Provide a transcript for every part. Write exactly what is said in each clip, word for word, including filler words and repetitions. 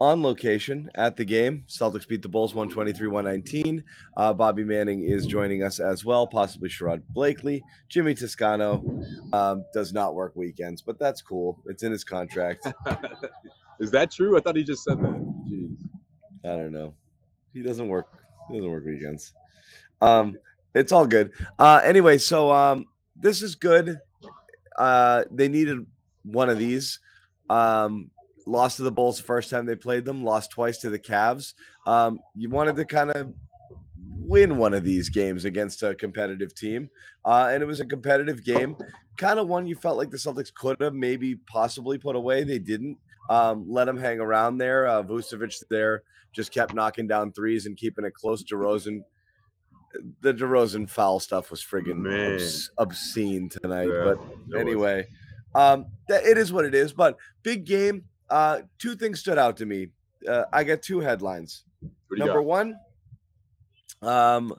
On location at the game. Celtics beat the Bulls one twenty-three one nineteen. Uh, Bobby Manning is joining us as well, possibly Sherrod Blakely. Jimmy Toscano um, does not work weekends, but that's cool. It's in his contract. Is that true? I thought he just said that. Jeez. I don't know. He doesn't work. He doesn't work weekends. Um, it's all good. Uh, anyway, so um, this is good. Uh, they needed one of these. Um, Lost to the Bulls the first time they played them. Lost twice to the Cavs. Um, you wanted to kind of win one of these games against a competitive team. Uh, and it was a competitive game. Kind of one you felt like the Celtics could have maybe possibly put away. They didn't. Um, let them hang around there. Uh, Vucevic there just kept knocking down threes and keeping it close. DeRozan. The DeRozan foul stuff was friggin' obs- obscene tonight. Yeah, but anyway, um, th- it is what it is. But big game. Uh, two things stood out to me. Uh, I got two headlines. Number got? one, um,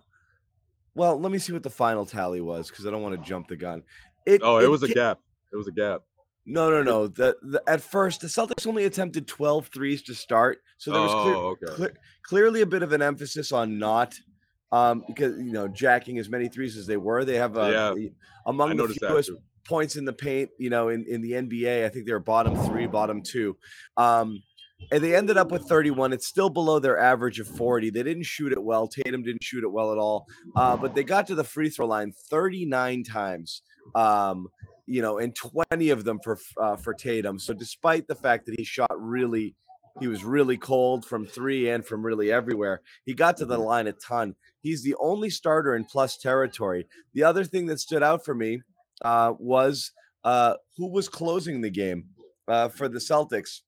well, let me see what the final tally was because I don't want to jump the gun. It, oh, it, it was a gap. It was a gap. No, no, no. The, the, at first, the Celtics only attempted twelve threes to start, so there was oh, clear, okay. clear, clearly a bit of an emphasis on not um, because you know jacking as many threes as they were. They have a, yeah, among I the fewest points in the paint, you know, in, in the N B A. I think they were bottom three, bottom two. Um, and they ended up with thirty-one. It's still below their average of forty. They didn't shoot it well. Tatum didn't shoot it well at all. Uh, but they got to the free throw line thirty-nine times, um, you know, and twenty of them for uh, for Tatum. So despite the fact that he shot really, he was really cold from three and from really everywhere, he got to the line a ton. He's the only starter in plus territory. The other thing that stood out for me Uh, was uh, who was closing the game uh, for the Celtics.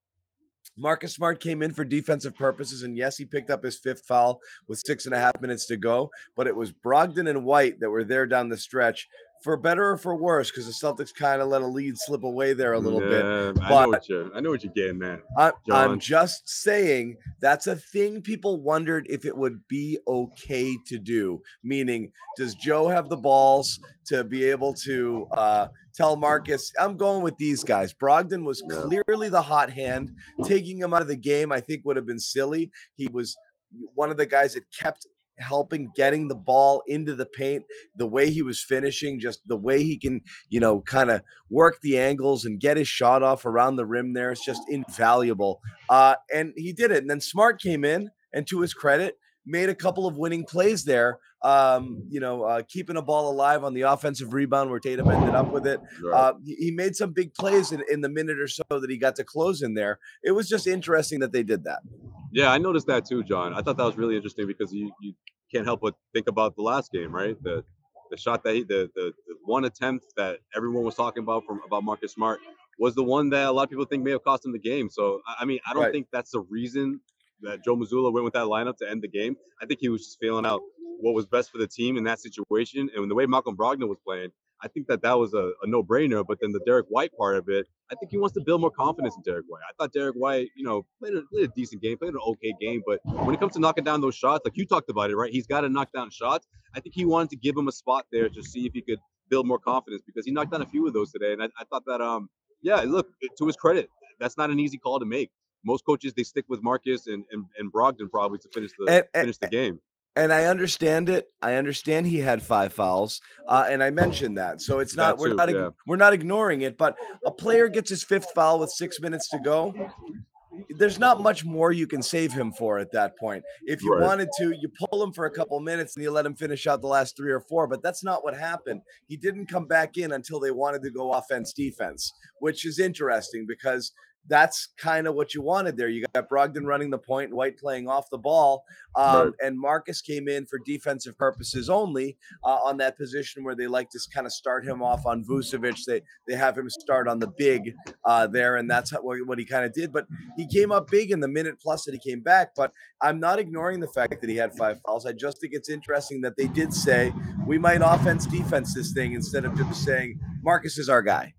Marcus Smart came in for defensive purposes, and yes, he picked up his fifth foul with six and a half minutes to go, but it was Brogdon and White that were there down the stretch, for better or for worse, because the Celtics kind of let a lead slip away there a little yeah, bit. But I know what you're, I know what you're getting at, I, I'm just saying that's a thing people wondered if it would be okay to do, meaning does Joe have the balls to be able to uh, tell Marcus, I'm going with these guys. Brogdon was clearly the hot hand. Taking him out of the game, I think, would have been silly. He was one of the guys that kept helping getting the ball into the paint, the way he was finishing, just the way he can, you know, kind of work the angles and get his shot off around the rim there. It's just invaluable. Uh, and he did it. And then Smart came in and, to his credit, made a couple of winning plays there, um, you know, uh, keeping a ball alive on the offensive rebound where Tatum ended up with it. Right. Uh, he made some big plays in, in the minute or so that he got to close in there. It was just interesting that they did that. Yeah, I noticed that too, John. I thought that was really interesting because you, you can't help but think about the last game, right? The the shot that he, the, the the one attempt that everyone was talking about from about Marcus Smart was the one that a lot of people think may have cost him the game. So, I mean, I don't right. think that's the reason that Joe Mazzulla went with that lineup to end the game. I think he was just feeling out what was best for the team in that situation. And the way Malcolm Brogdon was playing, I think that that was a, a no-brainer. But then the Derek White part of it, I think he wants to build more confidence in Derek White. I thought Derek White, you know, played a, played a decent game, played an okay game. But when it comes to knocking down those shots, like you talked about it, right? He's got to knock down shots. I think he wanted to give him a spot there to see if he could build more confidence because he knocked down a few of those today. And I, I thought that, um, yeah, look, to his credit, that's not an easy call to make. Most coaches, they stick with Marcus and, and, and Brogdon probably to finish the and, finish the game. And I understand it. I understand he had five fouls, uh, and I mentioned that. So it's not, that we're too, not, yeah. we're not ignoring it. But a player gets his fifth foul with six minutes to go. There's not much more you can save him for at that point. If you right. wanted to, you pull him for a couple minutes and you let him finish out the last three or four, but that's not what happened. He didn't come back in until they wanted to go offense defense, which is interesting because that's kind of what you wanted there. You got Brogdon running the point, White playing off the ball, um, right. and Marcus came in for defensive purposes only uh, on that position where they like to kind of start him off on Vucevic. They they have him start on the big uh, there, and that's how, what he kind of did. But he came up big in the minute plus that he came back. But I'm not ignoring the fact that he had five fouls. I just think it's interesting that they did say, we might offense defense this thing instead of just saying, Marcus is our guy.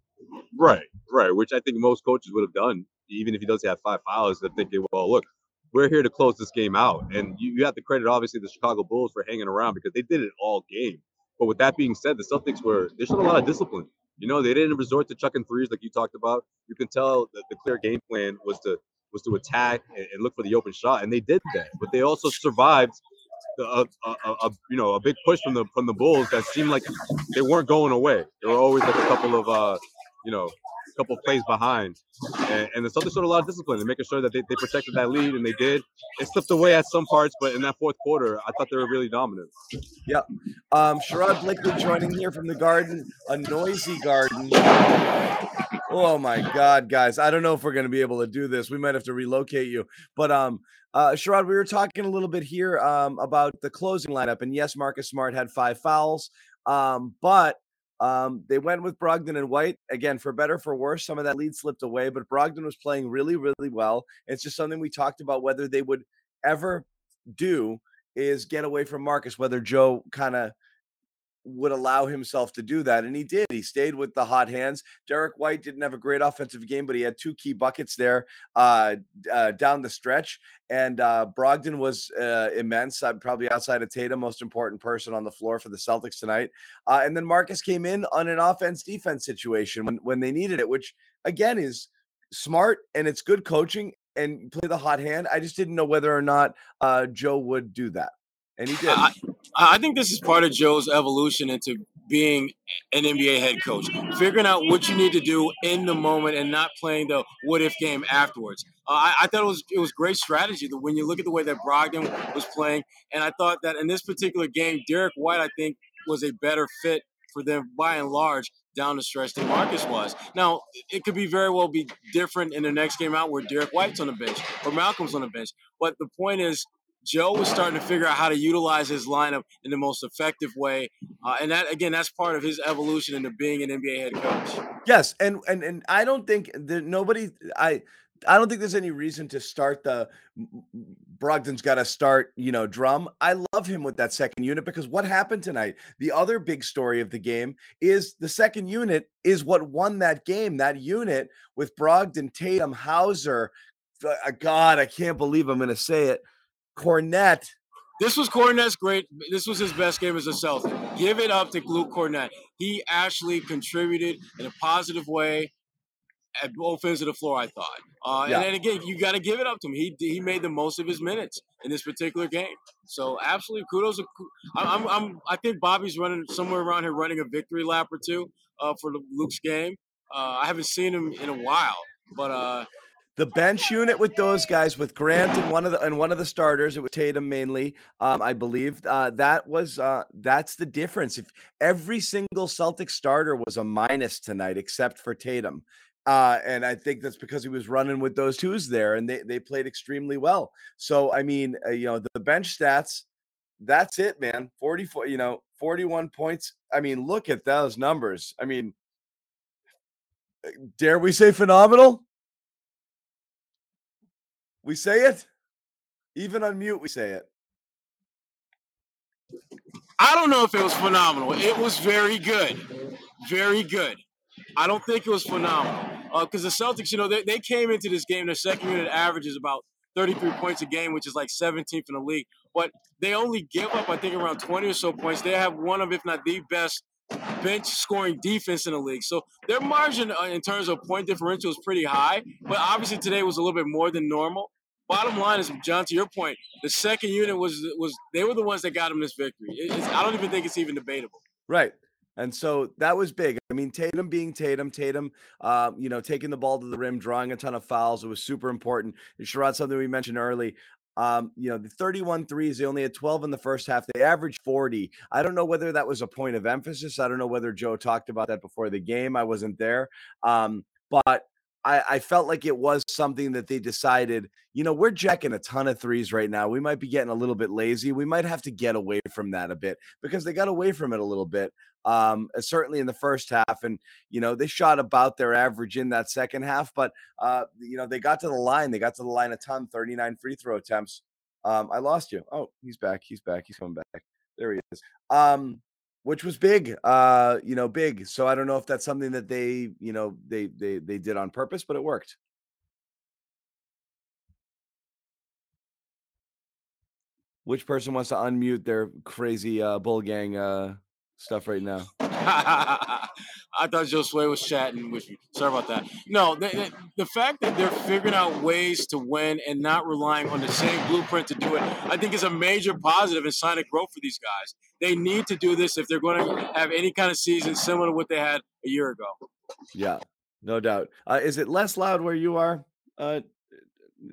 Right. Right, which I think most coaches would have done, even if he does have five fouls. They're thinking, well, look, we're here to close this game out. And you, you have to credit, obviously, the Chicago Bulls for hanging around because they did it all game. But with that being said, the Celtics were – they showed a lot of discipline. You know, they didn't resort to chucking threes like you talked about. You can tell that the clear game plan was to was to attack and, and look for the open shot, and they did that. But they also survived the, a, a, a you know a big push from the from the Bulls that seemed like they weren't going away. There were always like a couple of uh, you know. couple plays behind, and, and the Celtics showed a lot of discipline and making sure that they, they protected that lead, and they did. It slipped away at some parts, but in that fourth quarter, I thought they were really dominant. Yeah. Um, Sherrod Blakely joining here from the Garden, a noisy Garden. Oh my God, guys. I don't know if we're going to be able to do this. We might have to relocate you, but um, uh, Sherrod, we were talking a little bit here um, about the closing lineup, and yes, Marcus Smart had five fouls, um, but Um, they went with Brogdon and White. Again, for better, for worse, some of that lead slipped away, but Brogdon was playing really, really well. It's just something we talked about whether they would ever do is get away from Marcus, whether Joe kind of would allow himself to do that. And he did. He stayed with the hot hands. Derek White didn't have a great offensive game, but he had two key buckets there uh, uh, down the stretch. And uh, Brogdon was uh, immense. I'm probably outside of Tatum, most important person on the floor for the Celtics tonight. Uh, and then Marcus came in on an offense-defense situation when, when they needed it, which, again, is smart and it's good coaching and play the hot hand. I just didn't know whether or not uh, Joe would do that. And he did. I, I think this is part of Joe's evolution into being an N B A head coach, figuring out what you need to do in the moment and not playing the what-if game afterwards. Uh, I, I thought it was it was great strategy that when you look at the way that Brogdon was playing, and I thought that in this particular game, Derek White, I think, was a better fit for them by and large down the stretch than Marcus was. Now, it could be very well be different in the next game out where Derek White's on the bench or Malcolm's on the bench. But the point is, Joe was starting to figure out how to utilize his lineup in the most effective way. Uh, and that, again, that's part of his evolution into being an N B A head coach. Yes. And, and, and I don't think that nobody, I, I don't think there's any reason to start the Brogdon's got to start, you know, drum. I love him with that second unit because what happened tonight, the other big story of the game is the second unit is what won that game. That unit with Brogdon, Tatum, Hauser, God, I can't believe I'm going to say it. Kornet. This was Kornet's great. This was his best game as a Celtic. Give it up to Luke Kornet. He actually contributed in a positive way at both ends of the floor, I thought. Uh, yeah. And then again, you got to give it up to him. He he made the most of his minutes in this particular game. So absolutely, kudos. I'm I'm I think Bobby's running somewhere around here, running a victory lap or two uh, for Luke's game. Uh, I haven't seen him in a while, but. Uh, The bench unit with those guys, with Grant and one of the and one of the starters, it was Tatum mainly, um, I believe. Uh, that was uh, that's the difference. If every single Celtic starter was a minus tonight, except for Tatum, uh, and I think that's because he was running with those twos there, and they they played extremely well. So I mean, uh, you know, the, the bench stats. That's it, man. forty-four, you know, forty-one points. I mean, look at those numbers. I mean, dare we say phenomenal? We say it, even on mute, we say it. I don't know if it was phenomenal. It was very good, very good. I don't think it was phenomenal because uh, the Celtics, you know, they, they came into this game. Their second unit average is about thirty-three points a game, which is like seventeenth in the league. But they only give up, I think, around twenty or so points. They have one of, if not the best, bench scoring defense in the league. So their margin uh, in terms of point differential is pretty high. But obviously today was a little bit more than normal. bottom line is, John, to your point, the second unit was was they were the ones that got him this victory. It's, I don't even think it's even debatable. Right. And so that was big. I mean, Tatum being Tatum, Tatum, uh, you know, taking the ball to the rim, drawing a ton of fouls. It was super important. And Sherrod, something we mentioned early, um, you know, the thirty-one threes, they only had twelve in the first half. They averaged forty. I don't know whether that was a point of emphasis. I don't know whether Joe talked about that before the game. I wasn't there. Um, but I, I felt like it was something that they decided, you know, we're jacking a ton of threes right now. We might be getting a little bit lazy. We might have to get away from that a bit, because they got away from it a little bit. Um, certainly in the first half, and, you know, they shot about their average in that second half, but, uh, you know, they got to the line, they got to the line a ton, thirty-nine free throw attempts. Um, I lost you. Oh, he's back. He's back. He's coming back. There he is. Um, which was big, uh, you know, big. So I don't know if that's something that they, you know, they, they, they did on purpose, but it worked. Which person wants to unmute their crazy, uh, bull gang, uh, stuff right now? I thought Josué was chatting with you. Sorry about that. No, the, the, the fact that they're figuring out ways to win and not relying on the same blueprint to do it, I think is a major positive and sign of growth for these guys. They need to do this if they're going to have any kind of season similar to what they had a year ago. Yeah, no doubt. Uh, is it less loud where you are, uh,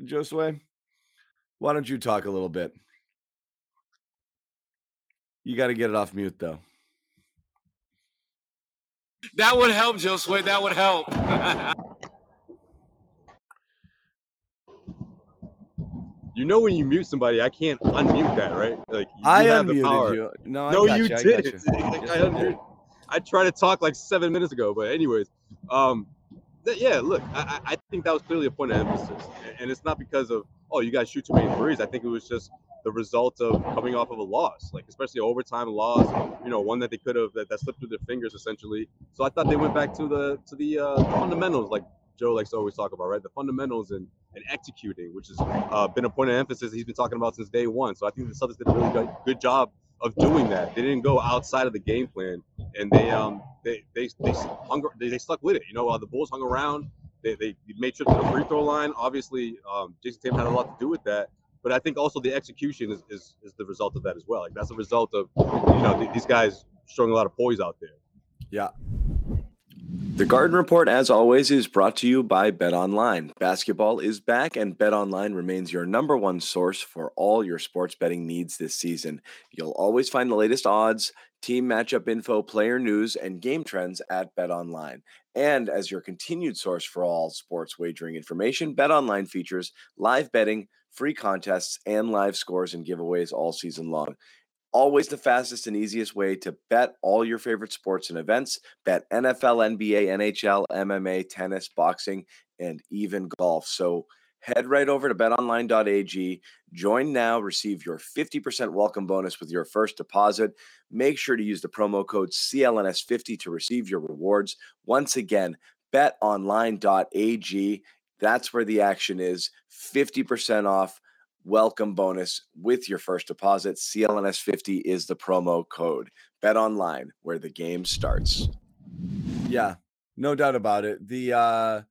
Josué? Why don't you talk a little bit? You got to get it off mute, though. That would help, Josué. That would help. You know, when you mute somebody, I can't unmute that, right? Like you I have unmuted the power. You. No, I no, got you, you did. You. Like, I, unmuted. I tried to talk like seven minutes ago, but anyways, um, th- yeah. Look, I, I think that was clearly a point of emphasis, and it's not because of oh, you guys shoot too many threes. I think it was just the result of coming off of a loss, like especially overtime loss, you know, one that they could have that, that slipped through their fingers essentially. So I thought they went back to the to the uh, fundamentals, like Joe likes to always talk about, right? The fundamentals and, and executing, which has uh, been a point of emphasis he's been talking about since day one. So I think the Celtics did a really good job of doing that. They didn't go outside of the game plan, and they um they they they hung, they, they stuck with it. You know, uh, the Bulls hung around. They they made trips to the free throw line. Obviously, um, Jason Tatum had a lot to do with that. But I think also the execution is, is, is the result of that as well. Like that's a result of, you know, th- these guys showing a lot of poise out there. Yeah. The Garden Report, as always, is brought to you by BetOnline. Basketball is back, and BetOnline remains your number one source for all your sports betting needs this season. You'll always find the latest odds, team matchup info, player news, and game trends at BetOnline. And as your continued source for all sports wagering information, BetOnline features live betting, free contests, and live scores and giveaways all season long. Always the fastest and easiest way to bet all your favorite sports and events. Bet N F L, N B A, N H L, M M A, tennis, boxing, and even golf. So head right over to bet online dot a g. Join now. Receive your fifty percent welcome bonus with your first deposit. Make sure to use the promo code C L N S fifty to receive your rewards. Once again, bet online dot a g. That's where the action is. fifty percent off. Welcome bonus with your first deposit. C L N S fifty is the promo code. Bet Online, where the game starts. Yeah, no doubt about it. The uh,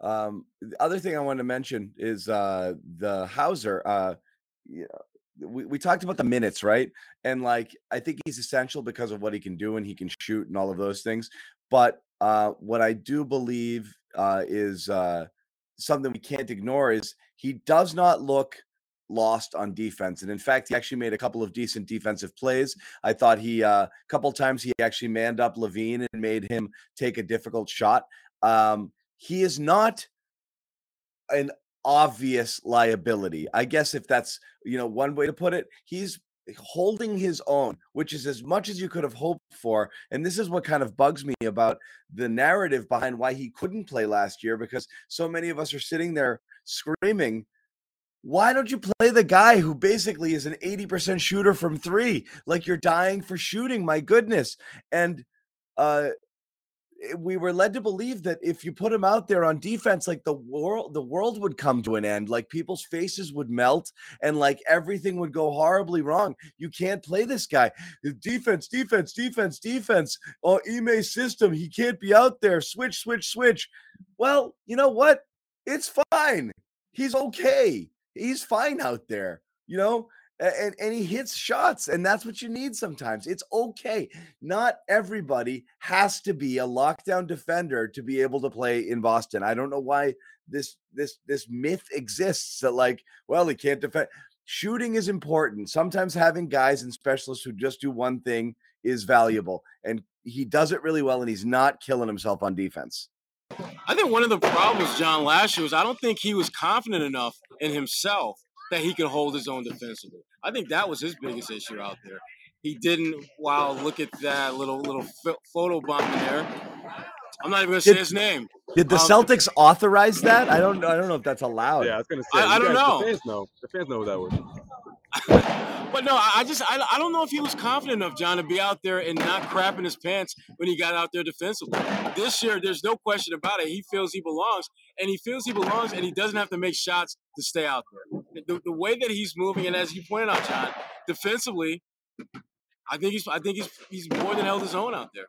um, the other thing I wanted to mention is uh, the Hauser. Uh, yeah, we, we talked about the minutes, right? And like, I think he's essential because of what he can do and he can shoot and all of those things. But uh, what I do believe uh, is uh, something we can't ignore is he does not look lost on defense. And in fact, he actually made a couple of decent defensive plays. I thought he, a uh, couple times he actually manned up LaVine and made him take a difficult shot. Um, he is not an obvious liability. I guess if that's, you know, one way to put it, he's holding his own, which is as much as you could have hoped for. And this is what kind of bugs me about the narrative behind why he couldn't play last year, because so many of us are sitting there screaming, why don't you play the guy who basically is an eighty percent shooter from three? Like, you're dying for shooting, my goodness. And uh, we were led to believe that if you put him out there on defense, like the world, the world would come to an end. Like, people's faces would melt and like everything would go horribly wrong. You can't play this guy. Defense, defense, defense, defense. Oh, Ime system. He can't be out there. Switch, switch, switch. Well, you know what? It's fine. He's okay. he's fine out there, you know, and, and he hits shots, and that's what you need sometimes. It's okay. Not everybody has to be a lockdown defender to be able to play in Boston. I don't know why this this this myth exists that, like, well, he can't defend. Shooting is important. Sometimes having guys and specialists who just do one thing is valuable, and he does it really well, and he's not killing himself on defense. I think one of the problems, John, last year was I don't think he was confident enough in himself that he could hold his own defensively. I think that was his biggest issue out there. He didn't, wow, look at that little little photo bomb in there. I'm not even going to say his name. Did the um, Celtics authorize that? I don't I don't know if that's allowed. Yeah, I was going to say. I, I don't guys, know. The fans know. The fans know what that was. But no, I just I, I don't know if he was confident enough, John, to be out there and not crapping his pants when he got out there defensively. This year, there's no question about it. He feels he belongs, and he feels he belongs, and he doesn't have to make shots to stay out there. The, the way that he's moving, and as you pointed out, John, defensively, I think he's I think he's he's more than held his own out there.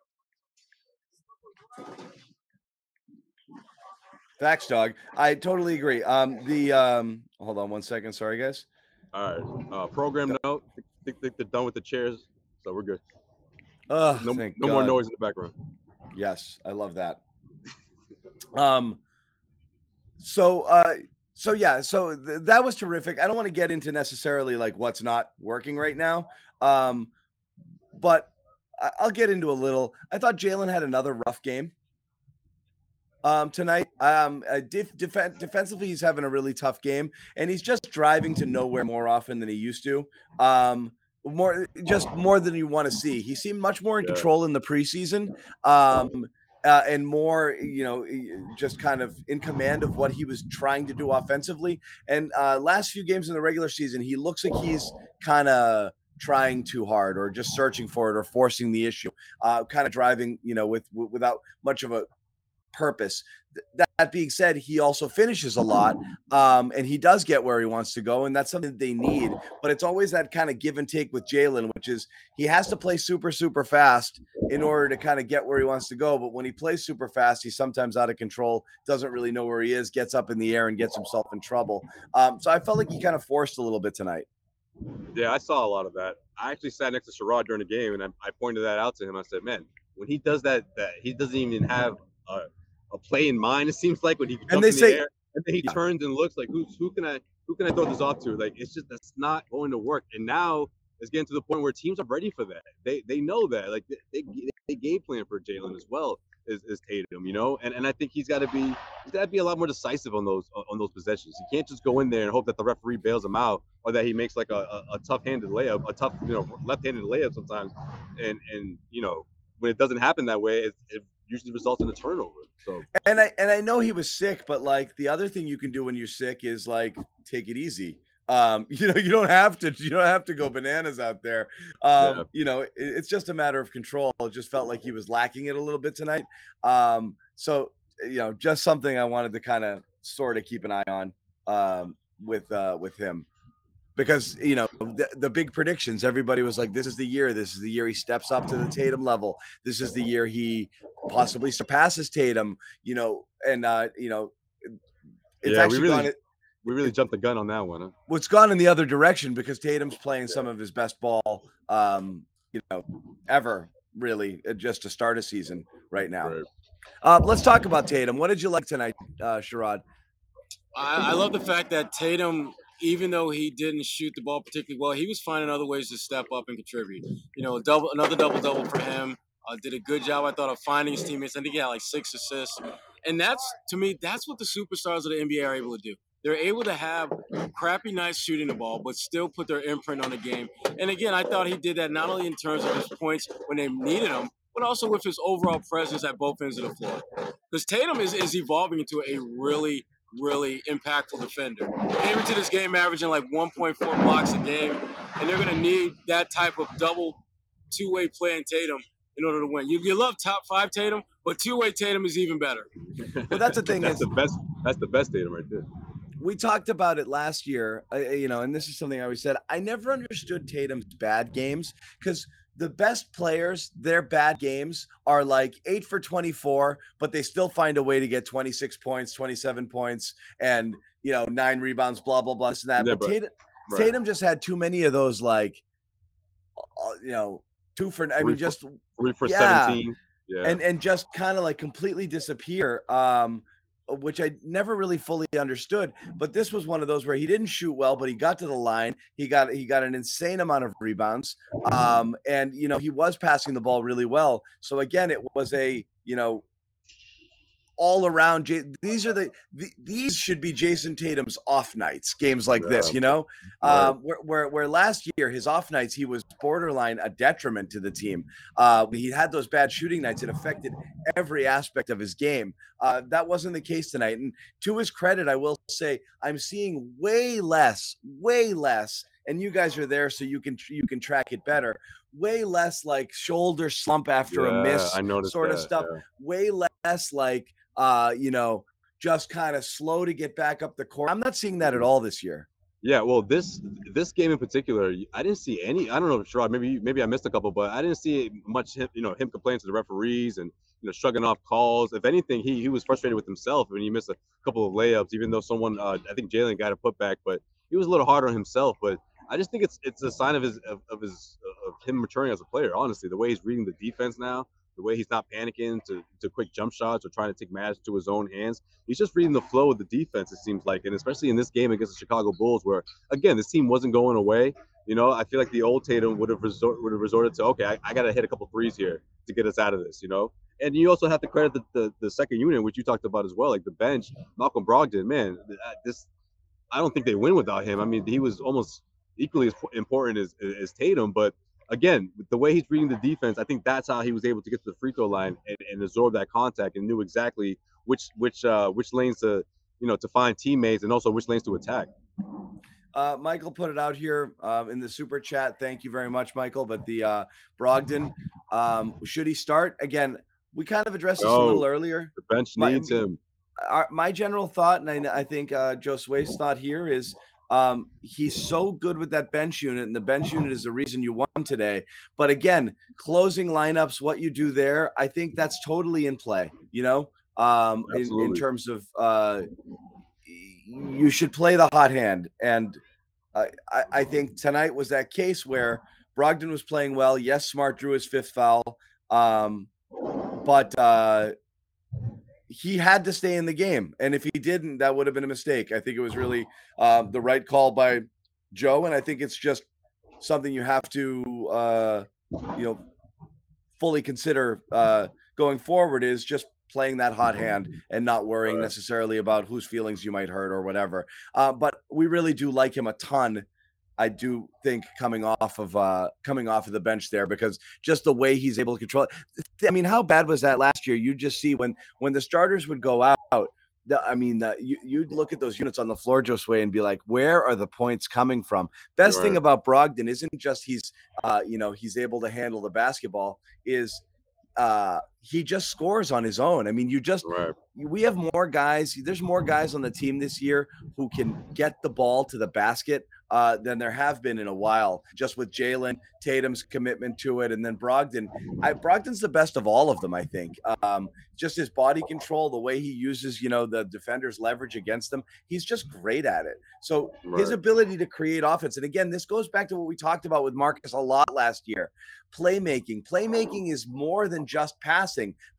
Facts, dog. I totally agree. Um, the um, hold on one second. Sorry, guys. All right. Uh, program note. I think they're done with the chairs, so we're good. Uh, no no God. more noise in the background. Yes, I love that. um. So, uh, so yeah, so th- that was terrific. I don't want to get into necessarily like what's not working right now, um, but I'll get into a little. I thought Jaylen had another rough game um, tonight. Um, def- def- defensively, he's having a really tough game, and he's just driving to nowhere more often than he used to. Um, more, just more than you want to see. He seemed much more in control in the preseason, um, uh, and more, you know, just kind of in command of what he was trying to do offensively. And uh, last few games in the regular season, he looks like he's kind of trying too hard or just searching for it or forcing the issue, uh, kind of driving, you know, with, w- without much of a purpose. Th- that being said, he also finishes a lot, um, and he does get where he wants to go. And that's something that they need, but it's always that kind of give and take with Jaylen, which is he has to play super, super fast in order to kind of get where he wants to go. But when he plays super fast, he's sometimes out of control, doesn't really know where he is, gets up in the air and gets himself in trouble. Um, so I felt like he kind of forced a little bit tonight. Yeah, I saw a lot of that. I actually sat next to Sherrod during the game, and I, I pointed that out to him. I said, man, when he does that, that he doesn't even have a, a play in mind, it seems like, when he jumps in the air. And then he turns and looks like, who's, who can I who can I throw this off to? Like, it's just, that's not going to work. And now it's getting to the point where teams are ready for that. They they know that. Like, they they game plan for Jaylen as well as, as Tatum, you know? And and I think he's got to be he's got to be a lot more decisive on those on those possessions. He can't just go in there and hope that the referee bails him out, or that he makes like a, a, a tough-handed layup, a tough, you know, left-handed layup sometimes. And, and you know, when it doesn't happen that way, it, it usually results in a turnover. So And I and I know he was sick, but, like, the other thing you can do when you're sick is, like, take it easy. Um, you know, you don't have to you don't have to go bananas out there. Um, yeah. You know, it, it's just a matter of control. It just felt like he was lacking it a little bit tonight. Um, so, you know, just something I wanted to kind of sort of keep an eye on um, with uh, with him. Because, you know, the, the big predictions, everybody was like, this is the year. This is the year he steps up to the Tatum level. This is the year he possibly surpasses Tatum, you know, and, uh, you know, it's yeah, actually we really, gone. We really jumped the gun on that one. Huh? Well, it's gone in the other direction because Tatum's playing some of his best ball, um, you know, ever, really, just to start a season right now. Right. Uh, let's talk about Tatum. What did you like tonight, uh, Sherrod? I, I love the fact that Tatum – even though he didn't shoot the ball particularly well, he was finding other ways to step up and contribute. You know, a double, another double-double for him. Uh, did a good job, I thought, of finding his teammates. I think he had like six assists. And that's, to me, that's what the superstars of the N B A are able to do. They're able to have crappy nights shooting the ball, but still put their imprint on the game. And, again, I thought he did that not only in terms of his points when they needed him, but also with his overall presence at both ends of the floor. Because Tatum is, is evolving into a really – really impactful defender. Came into this game averaging like one point four blocks a game, and they're going to need that type of double two-way play in Tatum in order to win. You, you love top five Tatum, but two-way Tatum is even better. Well, that's the thing. that's, is, the best, that's the best Tatum right there. We talked about it last year, uh, you know, and this is something I always said. I never understood Tatum's bad games because – the best players, their bad games are like eight for twenty-four, but they still find a way to get twenty-six points, twenty-seven points, and you know, nine rebounds, blah, blah, blah, this and that. Yeah, but Tatum, right. Tatum just had too many of those, like, you know, two for, I three mean, for, just three for yeah. seventeen. Yeah. And, and just kind of like completely disappear, um, which I never really fully understood. But this was one of those where he didn't shoot well, but he got to the line. He got, he got an insane amount of rebounds. Um, and, you know, he was passing the ball really well. So again, it was a, you know, all around. These are the, the these should be Jason Tatum's off nights, games like yeah. this, you know, right. uh, where, where where last year his off nights, he was borderline a detriment to the team. Uh, he had those bad shooting nights. It affected every aspect of his game. Uh, that wasn't the case tonight. And to his credit, I will say I'm seeing way less, way less. And you guys are there, so you can you can track it better. Way less like shoulder slump after yeah, a miss I noticed sort that, of stuff. Yeah. Way less like. Uh, you know, just kind of slow to get back up the court. I'm not seeing that at all this year. Yeah, well, this this game in particular, I didn't see any. I don't know if Sherrod, maybe maybe I missed a couple, but I didn't see much. Him, you know, him complaining to the referees and you know shrugging off calls. If anything, he he was frustrated with himself when I mean, he missed a couple of layups, even though someone uh, I think Jaylen got a putback, but he was a little hard on himself. But I just think it's it's a sign of his of, of his of him maturing as a player. Honestly, the way he's reading the defense now. The way he's not panicking to, to quick jump shots or trying to take matters to his own hands. He's just reading the flow of the defense, it seems like, and especially in this game against the Chicago Bulls where, again, this team wasn't going away. You know, I feel like the old Tatum would have, resort, would have resorted to, okay, I, I got to hit a couple threes here to get us out of this, you know. And you also have to credit the, the, the second unit, which you talked about as well, like the bench. Malcolm Brogdon, man, this I don't think they win without him. I mean, he was almost equally as important as, as Tatum, but again, with the way he's reading the defense, I think that's how he was able to get to the free throw line and, and absorb that contact and knew exactly which which uh, which lanes to you know to find teammates and also which lanes to attack. Uh, Michael put it out here uh, in the super chat. Thank you very much, Michael. But the uh, Brogdon, um, should he start again? We kind of addressed this oh, a little earlier. The bench my, needs him. Our, my general thought, and I, I think uh, Josué's thought here is. Um, he's so good with that bench unit, and the bench unit is the reason you won today. But again, closing lineups, what you do there, I think that's totally in play, you know, um, in, in terms of uh, you should play the hot hand. And uh, I, I think tonight was that case where Brogdon was playing well. Yes, Smart drew his fifth foul, um, but uh, he had to stay in the game. And if he didn't, that would have been a mistake. I think it was really uh, the right call by Joe. And I think it's just something you have to, uh, you know, fully consider uh, going forward is just playing that hot hand and not worrying necessarily about whose feelings you might hurt or whatever. Uh, but we really do like him a ton. I do think coming off of uh, coming off of the bench there, because just the way he's able to control it. I mean, how bad was that last year? You just see when when the starters would go out. The, I mean, the, you, you'd look at those units on the floor, Josué, and be like, "Where are the points coming from?" Best right. thing about Brogdon isn't just he's uh, you know he's able to handle the basketball is. Uh, he just scores on his own. I mean, you just right. we have more guys. There's more guys on the team this year who can get the ball to the basket uh, than there have been in a while. Just with Jaylen, Tatum's commitment to it, and then Brogdon. I, Brogdon's the best of all of them, I think. Um, just his body control, the way he uses, you know, the defenders' leverage against them. He's just great at it. So right. his ability to create offense, and again, this goes back to what we talked about with Marcus a lot last year. Playmaking. Playmaking is more than just passing.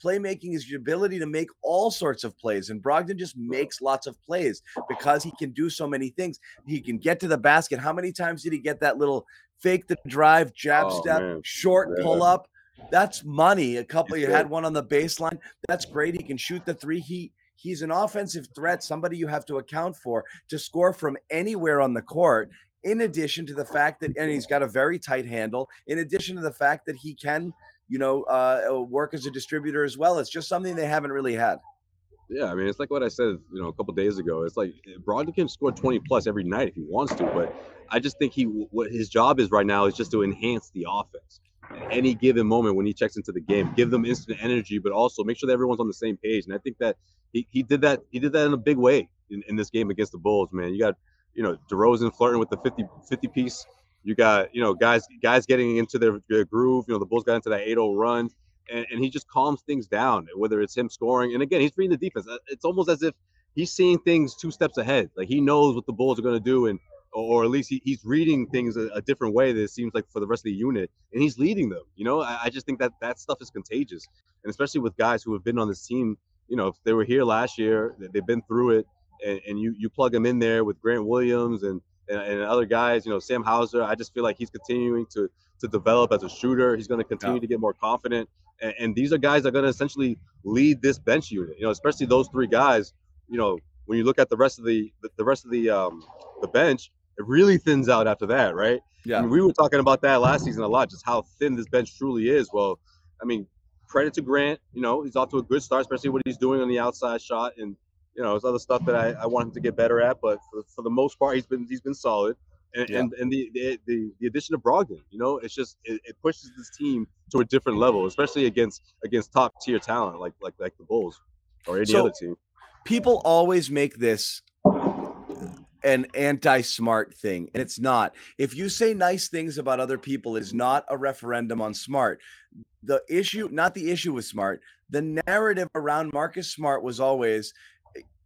Playmaking is your ability to make all sorts of plays. And Brogdon just makes lots of plays because he can do so many things. He can get to the basket. How many times did he get that little fake the drive, jab oh, step, man. short yeah. pull up? That's money. A couple, you had one on the baseline. That's great. He can shoot the three. He He's an offensive threat, somebody you have to account for to score from anywhere on the court. In addition to the fact that, and he's got a very tight handle, in addition to the fact that he can, you know, uh, work as a distributor as well. It's just something they haven't really had. Yeah, I mean, it's like what I said, you know, a couple of days ago. It's like Brogdon can score twenty plus every night if he wants to, but I just think he, what his job is right now is just to enhance the offense. At any given moment when he checks into the game, give them instant energy, but also make sure that everyone's on the same page. And I think that he, he did that. He did that in a big way in, in this game against the Bulls, man. You got, you know, DeRozan flirting with the fifty, fifty piece. You got, you know, guys guys getting into their, their groove. You know, the Bulls got into that eight oh run, and, and he just calms things down, whether it's him scoring. And, again, he's reading the defense. It's almost as if he's seeing things two steps ahead. Like, he knows what the Bulls are going to do, and or at least he, he's reading things a, a different way that it seems like for the rest of the unit, and he's leading them. You know, I, I just think that that stuff is contagious, and especially with guys who have been on this team. You know, if they were here last year, they've been through it, and, and you you plug them in there with Grant Williams and, and, and other guys. You know, Sam Hauser, I just feel like he's continuing to to develop as a shooter. He's going to continue yeah. to get more confident, and, and these are guys that are going to essentially lead this bench unit. You know, especially those three guys. You know, when you look at the rest of the the rest of the um, the bench, it really thins out after that, right? Yeah. I mean, we were talking about that last season a lot, just how thin this bench truly is. Well, I mean, credit to Grant. You know, he's off to a good start, especially what he's doing on the outside shot, and you know, there's other stuff that I, I want him to get better at. But for, for the most part, he's been he's been solid. And yeah. and, and the, the the the addition of Brogdon, you know, it's just it, it pushes this team to a different level, especially against against top tier talent like like like the Bulls or any so, other team. People always make this an anti-Smart thing, and it's not. If you say nice things about other people, is not a referendum on Smart. The issue, not the issue with Smart, the narrative around Marcus Smart was always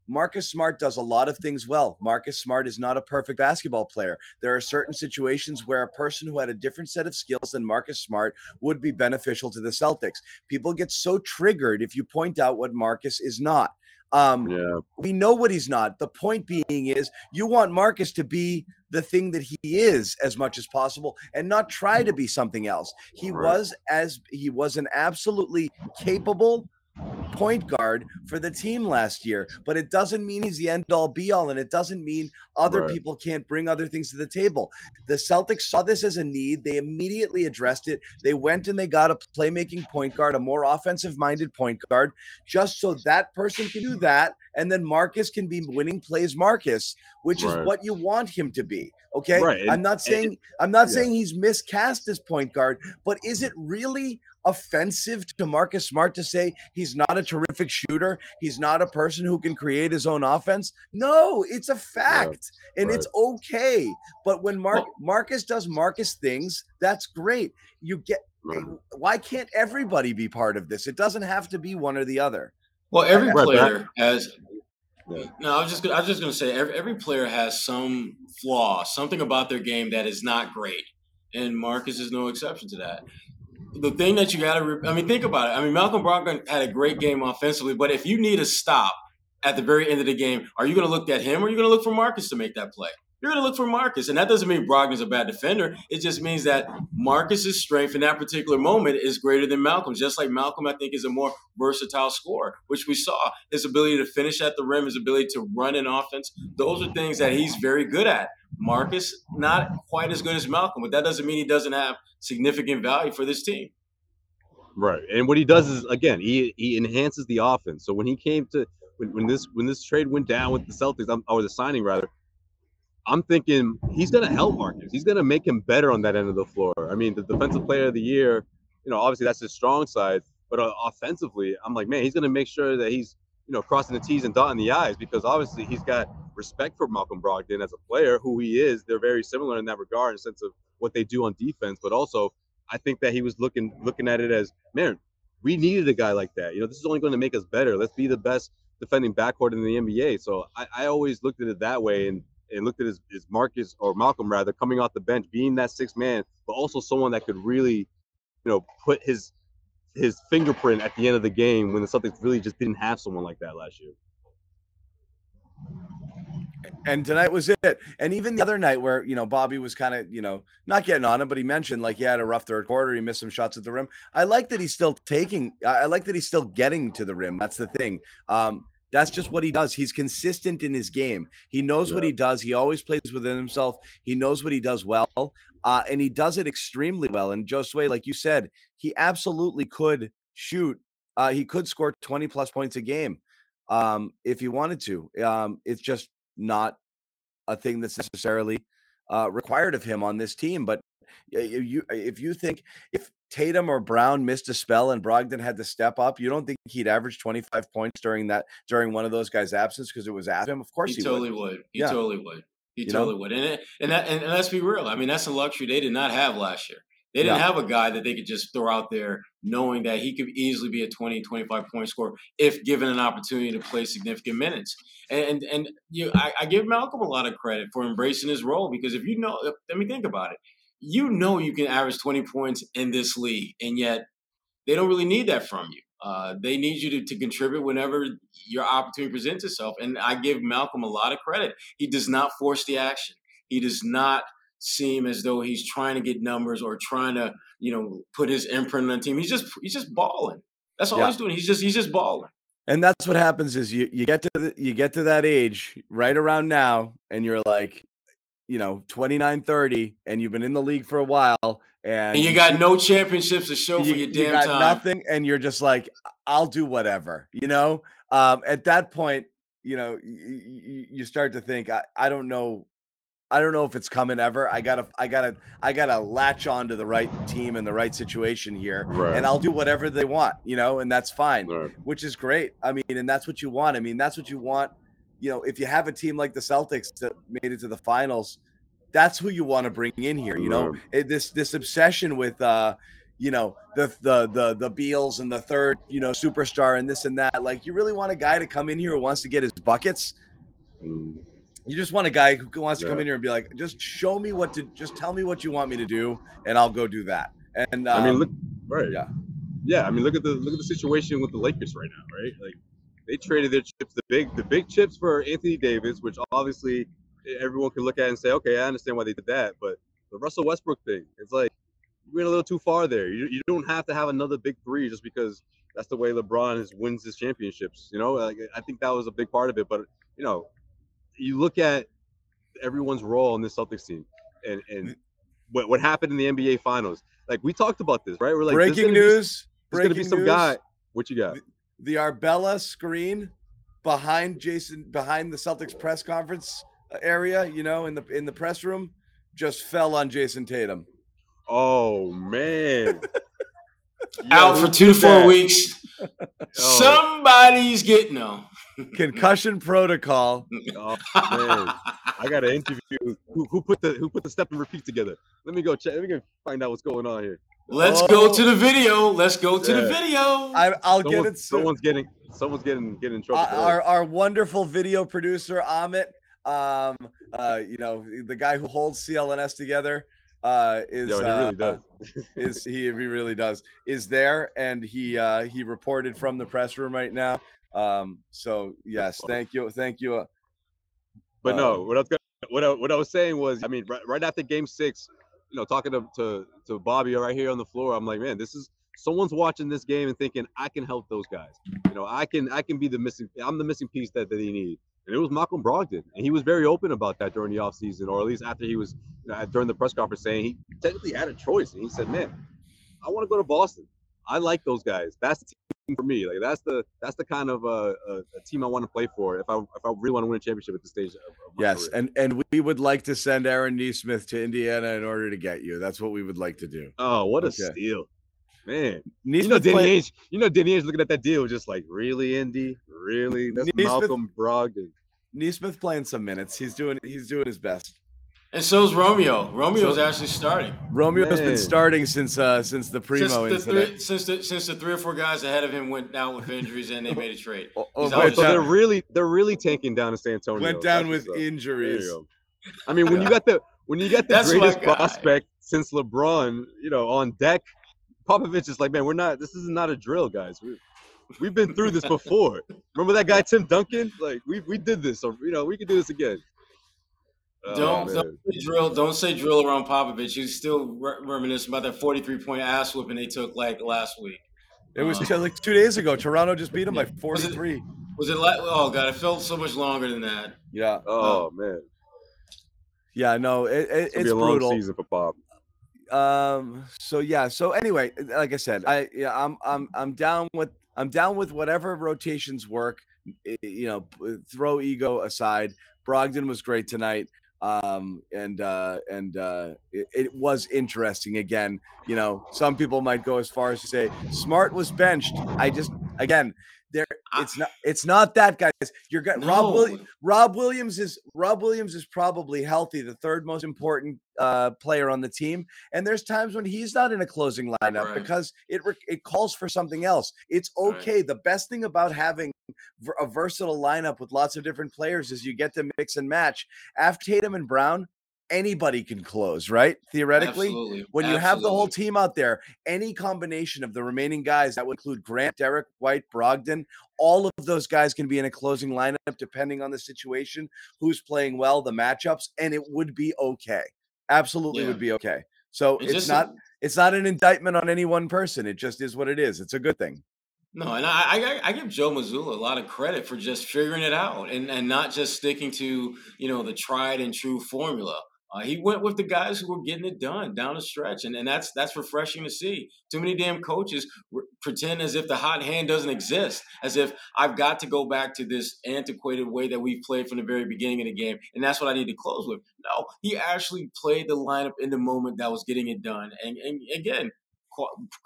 Marcus Smart does a lot of things well. Marcus Smart is not a perfect basketball player. There are certain situations where a person who had a different set of skills than Marcus Smart would be beneficial to the Celtics. People get so triggered if you point out what Marcus is not. Um, yeah. We know what he's not. The point being is you want Marcus to be the thing that he is as much as possible and not try to be something else. He right. was as he was an absolutely capable point guard for the team last year, but it doesn't mean he's the end all be all, and it doesn't mean other right. people can't bring other things to the table. The Celtics saw this as a need. They immediately addressed it. They went and they got a playmaking point guard, a more offensive-minded point guard, just so that person can do that, and then Marcus can be winning plays Marcus, which right. is what you want him to be. Okay, right. and, I'm not saying and, I'm not yeah. saying he's miscast as point guard, but is it really offensive to Marcus Smart to say he's not a terrific shooter, he's not a person who can create his own offense? No, it's a fact, yeah, and right. it's okay. But when Mar- Marcus does Marcus things, that's great. You get right. why can't everybody be part of this? It doesn't have to be one or the other. Well, every right, player I- has. Yeah. No, I was just I was just gonna say every every player has some flaw, something about their game that is not great, and Marcus is no exception to that. The thing that you got to – I mean, think about it. I mean, Malcolm Brogdon had a great game offensively, but if you need a stop at the very end of the game, are you going to look at him or are you going to look for Marcus to make that play? You're going to look for Marcus, and that doesn't mean Brogdon's a bad defender. It just means that Marcus's strength in that particular moment is greater than Malcolm's, just like Malcolm, I think, is a more versatile scorer, which we saw. His ability to finish at the rim, his ability to run in offense, those are things that he's very good at. Marcus, not quite as good as Malcolm, but that doesn't mean he doesn't have significant value for this team. Right, and what he does is, again, he he enhances the offense. So when he came to when, – when this when this trade went down with the Celtics, or the signing rather, I'm thinking he's going to help Marcus. He's going to make him better on that end of the floor. I mean, the defensive player of the year, you know, obviously that's his strong side. But offensively, I'm like, man, he's going to make sure that he's, you know, crossing the T's and dotting the I's, because obviously he's got respect for Malcolm Brogdon as a player, who he is. They're very similar in that regard in the sense of what they do on defense. But also, I think that he was looking looking at it as, man, we needed a guy like that. You know, this is only going to make us better. Let's be the best defending backcourt in the N B A. So I, I always looked at it that way. And and looked at his, his Marcus, or Malcolm rather, coming off the bench, being that sixth man, but also someone that could really, you know, put his his fingerprint at the end of the game when the Celtics really just didn't have someone like that last year. And tonight was it. And even the other night where, you know, Bobby was kind of, you know, not getting on him, but he mentioned like he had a rough third quarter. He missed some shots at the rim. I like that he's still taking, I like that he's still getting to the rim. That's the thing. Um, That's just what he does. He's consistent in his game. He knows yeah. what he does. He always plays within himself. He knows what he does well, uh, and he does it extremely well. And Josué, like you said, he absolutely could shoot. Uh, he could score twenty-plus points a game um, if he wanted to. Um, it's just not a thing that's necessarily uh, required of him on this team. But if you, if you think – if Tatum or Brown missed a spell and Brogdon had to step up, you don't think he'd average twenty-five points during that during one of those guys' absence because it was after him? Of course he, he totally would. would. He yeah. totally would. He you totally know? would. And it, and that, and let's be real. I mean, that's a luxury they did not have last year. They didn't yeah. have a guy that they could just throw out there knowing that he could easily be a twenty, twenty-five-point scorer if given an opportunity to play significant minutes. And, and, and you know, I, I give Malcolm a lot of credit for embracing his role because if you know – let me think about it. You know you can average twenty points in this league, and yet they don't really need that from you. Uh, they need you to, to contribute whenever your opportunity presents itself. And I give Malcolm a lot of credit. He does not force the action. He does not seem as though he's trying to get numbers or trying to, you know, put his imprint on the team. He's just he's just balling. That's all yeah. he's doing. He's just he's just balling. And that's what happens is you you get to the, you get to that age right around now, and you're like, you know, twenty-nine, thirty, and you've been in the league for a while, and, and you got no championships to show you, for your damn you got time. Nothing, and you're just like, I'll do whatever, you know. Um, at that point, you know, you, you start to think, I, I don't know. I don't know if it's coming ever. I gotta, I gotta, I gotta latch on to the right team and the right situation here, right. and I'll do whatever they want, you know, and that's fine, right. which is great. I mean, and that's what you want. I mean, that's what you want. You know, if you have a team like the Celtics that made it to the finals, that's who you want to bring in here. You know, right. this this obsession with, uh, you know, the the the the Beals and the third, you know, superstar and this and that. Like, you really want a guy to come in here who wants to get his buckets. Mm. You just want a guy who wants to yeah. come in here and be like, just show me what to, just tell me what you want me to do, and I'll go do that. And um, I mean, look, right? Yeah, yeah. I mean, look at the look at the situation with the Lakers right now, right? Like, they traded their chips, the big the big chips for Anthony Davis, which obviously everyone can look at and say, okay, I understand why they did that. But the Russell Westbrook thing, it's like you went a little too far there. You you don't have to have another big three just because that's the way LeBron is, wins his championships. You know, like, I think that was a big part of it. But you know. You look at everyone's role on this Celtics team and, and what what happened in the N B A Finals. Like, we talked about this, right? We're like, breaking news. There's going to be some guy. What you got? The, the Arbella screen behind Jason, behind the Celtics press conference area, you know, in the in the press room, just fell on Jason Tatum. Oh, man. Out for two to four weeks. Somebody's getting them. Concussion protocol. Oh, man. I got an interview. Who, who put the who put the step and repeat together? Let me go check. Let me go find out what's going on here. Let's oh. go to the video. Let's go to yeah. the video. I, I'll someone's, get it. Soon. Someone's getting someone's getting getting in trouble. Uh, our our wonderful video producer Amit, um, uh, you know, the guy who holds C L N S together, uh, is Yo, he really uh, does. is he he really does is there, and he uh, he reported from the press room right now. Um, so yes, thank you. Thank you. Uh, but no, what I was, gonna, what I, what I was saying was, I mean, right, right after game six, you know, talking to, to, to Bobby right here on the floor, I'm like, man, this is someone's watching this game and thinking I can help those guys. You know, I can, I can be the missing, I'm the missing piece that, that they need. And it was Malcolm Brogdon. And he was very open about that during the off season, or at least after he was you know, during the press conference saying he technically had a choice. And he said, man, I want to go to Boston. I like those guys. That's the team for me. Like that's the that's the kind of uh, a, a team I want to play for if I if I really want to win a championship at this stage. Of, of my yes, career. and and we would like to send Aaron Nesmith to Indiana in order to get you. That's what we would like to do. Oh, what okay. a steal, man! Nesmith you know, Danny played- Ainge. You know, Danny Ainge looking at that deal, just like really, Indy, really. That's Nesmith, Malcolm Brogdon. Nesmith playing some minutes. He's doing he's doing his best. And so's Romeo. Romeo's so, actually starting. Romeo's Man. been starting since uh, since the primo since the, three, since the since the three or four guys ahead of him went down with injuries and they made a trade. Oh, oh, right, so they're really they're really tanking down to San Antonio. Went down with injuries. I mean, when yeah. you got the when you got the That's greatest prospect since LeBron, you know, on deck, Popovich is like, man, we're not. This is not a drill, guys. We, we've been through this before. Remember that guy Tim Duncan? Like we we did this. So, you know, we can do this again. Don't, oh, don't say drill. Don't say drill around Popovich. He's still re- reminiscing about that forty-three point ass whooping they took like last week. It was um, like two days ago. Toronto just beat him yeah. by forty-three. Was it, was it like? Oh god, it felt so much longer than that. Yeah. Oh um, man. Yeah. No. It, it, it's gonna be a brutal long season for Bob. Um. So yeah. So anyway, like I said, I yeah, I'm I'm I'm down with I'm down with whatever rotations work. You know, throw ego aside. Brogdon was great tonight. Um, and, uh, and, uh, it, it was interesting again, you know, some people might go as far as to say Smart was benched. I just, Again, there it's not it's not that, guys. You're got no. Rob Williams, Rob Williams is Rob Williams is probably healthy, the third most important uh, player on the team. And there's times when he's not in a closing lineup right. because it re- it calls for something else. It's okay. Right. The best thing about having a versatile lineup with lots of different players is you get to mix and match. After Tatum and Brown, anybody can close, right? Theoretically, Absolutely. when Absolutely. you have the whole team out there, any combination of the remaining guys, that would include Grant, Derek White, Brogdon, all of those guys can be in a closing lineup depending on the situation, who's playing well, the matchups, and it would be okay. Absolutely yeah. would be okay. So it's, it's not a- it's not an indictment on any one person. It just is what it is. It's a good thing. No, and I, I I give Joe Mazzulla a lot of credit for just figuring it out and, and not just sticking to, you know, the tried and true formula. Uh, he went with the guys who were getting it done down the stretch, and, and that's that's refreshing to see. Too many damn coaches re- pretend as if the hot hand doesn't exist, as if I've got to go back to this antiquated way that we've played from the very beginning of the game, and that's what I need to close with. No, he actually played the lineup in the moment that was getting it done. And, and again,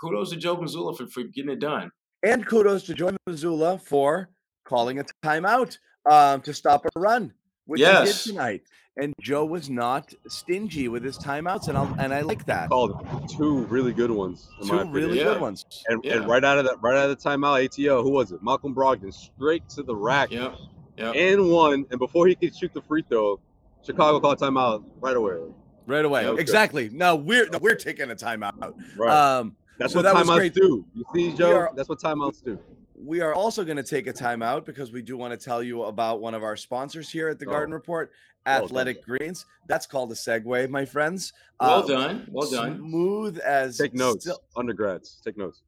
kudos to Joe Mazzulla for, for getting it done. And kudos to Joe Mazzulla for calling a timeout um, to stop a run, which yes. he did tonight. And Joe was not stingy with his timeouts, and I and I like that. Called two really good ones. Two really yeah. good ones. And, yeah. and right out of that, right out of the timeout, A T O, who was it? Malcolm Brogdon, straight to the rack. Yeah. Yep. And one, and before he could shoot the free throw, Chicago called timeout right away. Right away. Yeah, exactly. Good. No, we're no, we're taking a timeout. Right. Um, That's so what that timeouts do. You see, Joe? Are, That's what timeouts do. We are also going to take a timeout because we do want to tell you about one of our sponsors here at the oh. Garden Report, Athletic well Greens. That's called a segue, my friends. Well um, done. Well done. Smooth as... Take notes, still- undergrads. Take notes.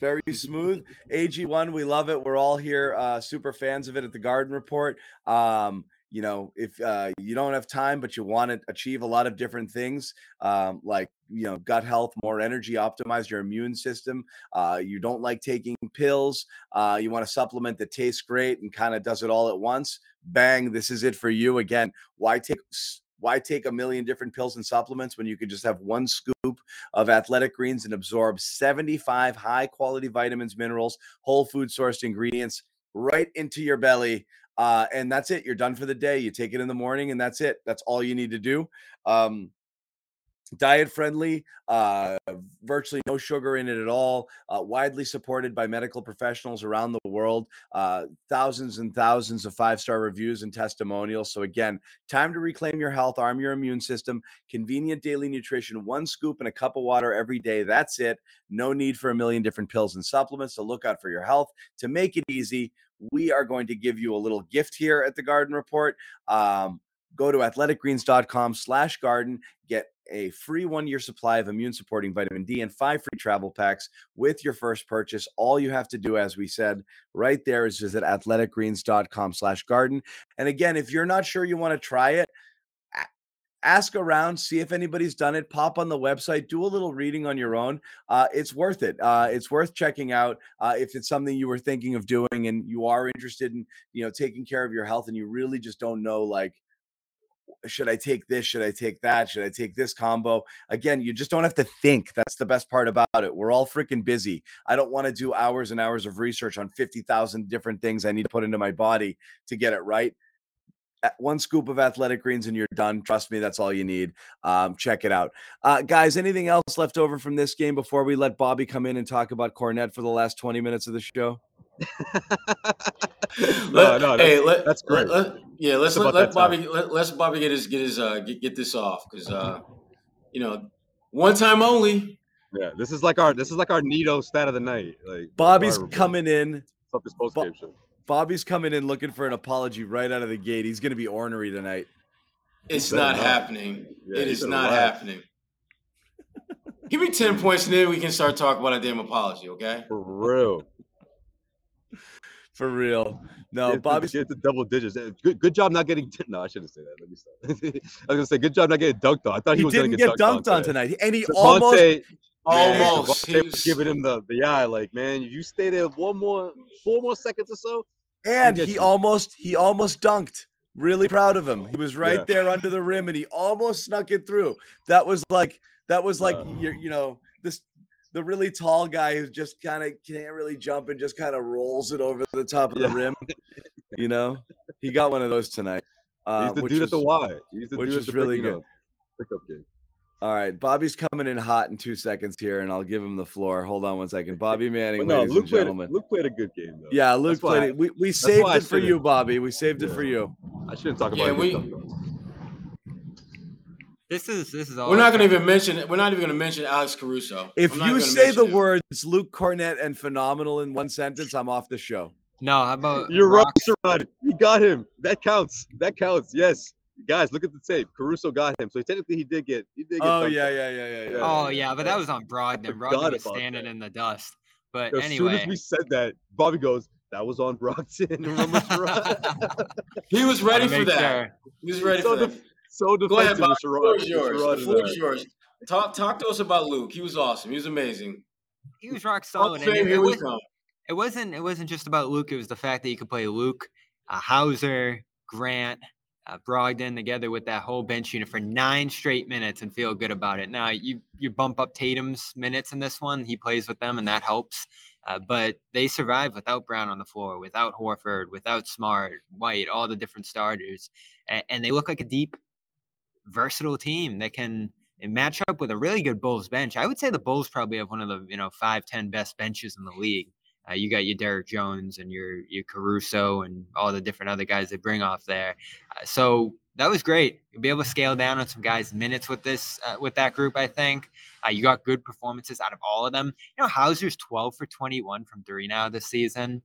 Very smooth. A G one, we love it. We're all here uh, super fans of it at the Garden Report. Um You know, if uh, you don't have time, but you want to achieve a lot of different things, um, like, you know, gut health, more energy, optimize your immune system. Uh, you don't like taking pills. Uh, you want a supplement that tastes great and kind of does it all at once. Bang. This is it for you. Again, why take... Why take a million different pills and supplements when you could just have one scoop of Athletic Greens and absorb seventy-five high-quality vitamins, minerals, whole food-sourced ingredients right into your belly? Uh, and that's it. You're done for the day. You take it in the morning, and that's it. That's all you need to do. Um, diet-friendly, uh, virtually no sugar in it at all, uh, widely supported by medical professionals around the world, uh, thousands and thousands of five-star reviews and testimonials. So again, time to reclaim your health, arm your immune system, convenient daily nutrition, one scoop and a cup of water every day. That's it. No need for a million different pills and supplements. So look out for your health. To make it easy, we are going to give you a little gift here at the Garden Report. Um, go to athleticgreens.com slash garden, get a free one-year supply of immune-supporting vitamin D and five free travel packs with your first purchase. All you have to do, as we said, right there is visit athleticgreens.com slash garden. And again, if you're not sure you want to try it, ask around, see if anybody's done it, pop on the website, do a little reading on your own. Uh, it's worth it. Uh, it's worth checking out uh, if it's something you were thinking of doing and you are interested in, you know, taking care of your health and you really just don't know, like, should I take this? Should I take that? Should I take this combo? Again, you just don't have to think. That's the best part about it. We're all freaking busy. I don't want to do hours and hours of research on fifty thousand different things I need to put into my body to get it right. One scoop of Athletic Greens and you're done. Trust me, that's all you need. Um, check it out. Uh, guys, anything else left over from this game before we let Bobby come in and talk about Kornet for the last twenty minutes of the show? no, no, hey, that's, let, that's great. Let, let, yeah, let's let, let Bobby let, let's Bobby get his get his uh, get, get this off because uh, you know, one time only. Yeah, this is like our this is like our Nito stat of the night. Like Bobby's coming in. Up his post game show. Bobby's coming in looking for an apology right out of the gate. He's going to be ornery tonight. It's not know. happening. Yeah, it is not laugh. happening. Give me ten points and then we can start talking about a damn apology. Okay. For real. For real. No, get Bobby's to, get the double digits. Good, good job not getting. No, I shouldn't say that. Let me stop. I was gonna say, good job not getting dunked on. I thought he, he was didn't gonna get, get dunked, dunked on tonight, and he Devontae, almost, almost man, was giving him the the eye. Like, man, you stay there one more, four more seconds or so. And he you. almost, he almost dunked. Really proud of him. He was right yeah. there under the rim, and he almost snuck it through. That was like, that was like, uh, you, you know, this. the really tall guy who just kind of can't really jump and just kind of rolls it over the top of yeah. the rim. You know, he got one of those tonight. Uh, He's the which dude was, at the Y. He's the which dude is at the really good. Pickup game. All right, Bobby's coming in hot in two seconds here, and I'll give him the floor. Hold on one second. Bobby Manning, no, ladies Luke and gentlemen. Played a, Luke played a good game, though. Yeah, Luke that's played it. We, we saved it for you, Bobby. We saved yeah. it for you. I shouldn't talk about yeah, it. We, this is this is all. We're not going to even mention. We're not even going to mention Alex Caruso. If you say the him. words Luke Kornet and phenomenal in one sentence, I'm off the show. No, how about you're right, Sherrod. You got him. That counts. That counts. Yes. Guys, look at the tape. Caruso got him, so technically he did get. He did get oh yeah, yeah, yeah, yeah, yeah. Oh yeah, but that was on Brogdon. Brogdon was standing that. in the dust. But as anyway, as soon as we said that, Bobby goes, "That was on Brogdon." Remember Sherrod? He was ready for that. Sure. He was ready so for de- that. So defensive. Go ahead, Sherrod. Yours. Floor's yours. Talk, talk to us about Luke. He was awesome. He was amazing. He was rock solid. It, it, wasn't, it wasn't. It wasn't just about Luke. It was the fact that you could play Luke, uh, Hauser, Grant. Uh, Brogdon together with that whole bench unit for nine straight minutes and feel good about it. Now you you bump up Tatum's minutes in this one. He plays with them and that helps. Uh, but they survive without Brown on the floor, without Horford, without Smart, White, all the different starters. And, and they look like a deep, versatile team that can match up with a really good Bulls bench. I would say the Bulls probably have one of the, you know, five, ten best benches in the league. Uh, you got your Derek Jones and your your Caruso and all the different other guys they bring off there. Uh, so that was great. You'll be able to scale down on some guys' minutes with this uh, with that group, I think. Uh, you got good performances out of all of them. You know, Hauser's twelve for twenty-one from three now this season.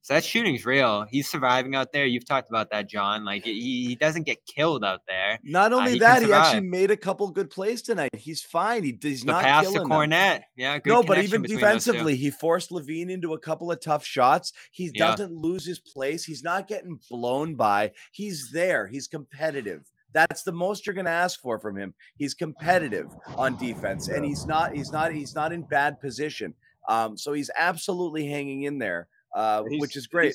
So that shooting's real. He's surviving out there. You've talked about that, John. Like, he, he doesn't get killed out there. Not only uh, he that, he actually made a couple good plays tonight. He's fine. He, he's the not pass killing to Kornet. Yeah, good No, but even defensively, he forced LaVine into a couple of tough shots. He yeah. doesn't lose his place. He's not getting blown by. He's there. He's competitive. That's the most you're going to ask for from him. He's competitive on defense, and he's not. He's not. He's not in bad position. Um, so he's absolutely hanging in there. Uh, which is great.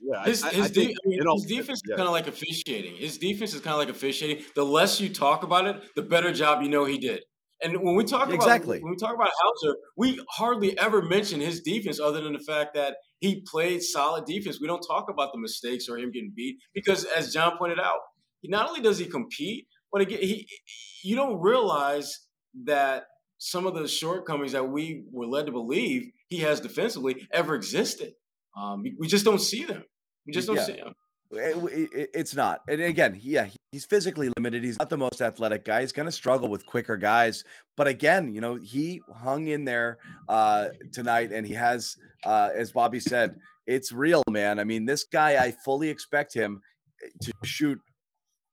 Yeah, his, I, I his, de- I mean, his defense yeah. is kind of like officiating. His defense is kind of like officiating. The less you talk about it, the better job you know he did. And when we talk exactly. about when we talk about Hauser, we hardly ever mention his defense other than the fact that he played solid defense. We don't talk about the mistakes or him getting beat because, as John pointed out, not only does he compete, but again, he you don't realize that some of the shortcomings that we were led to believe he has defensively ever existed. Um, we just don't see them. We just don't yeah. see them. It, it, it's not. And again, yeah, he's physically limited. He's not the most athletic guy. He's going to struggle with quicker guys. But again, you know, he hung in there uh, tonight, and he has, uh, as Bobby said, it's real, man. I mean, this guy, I fully expect him to shoot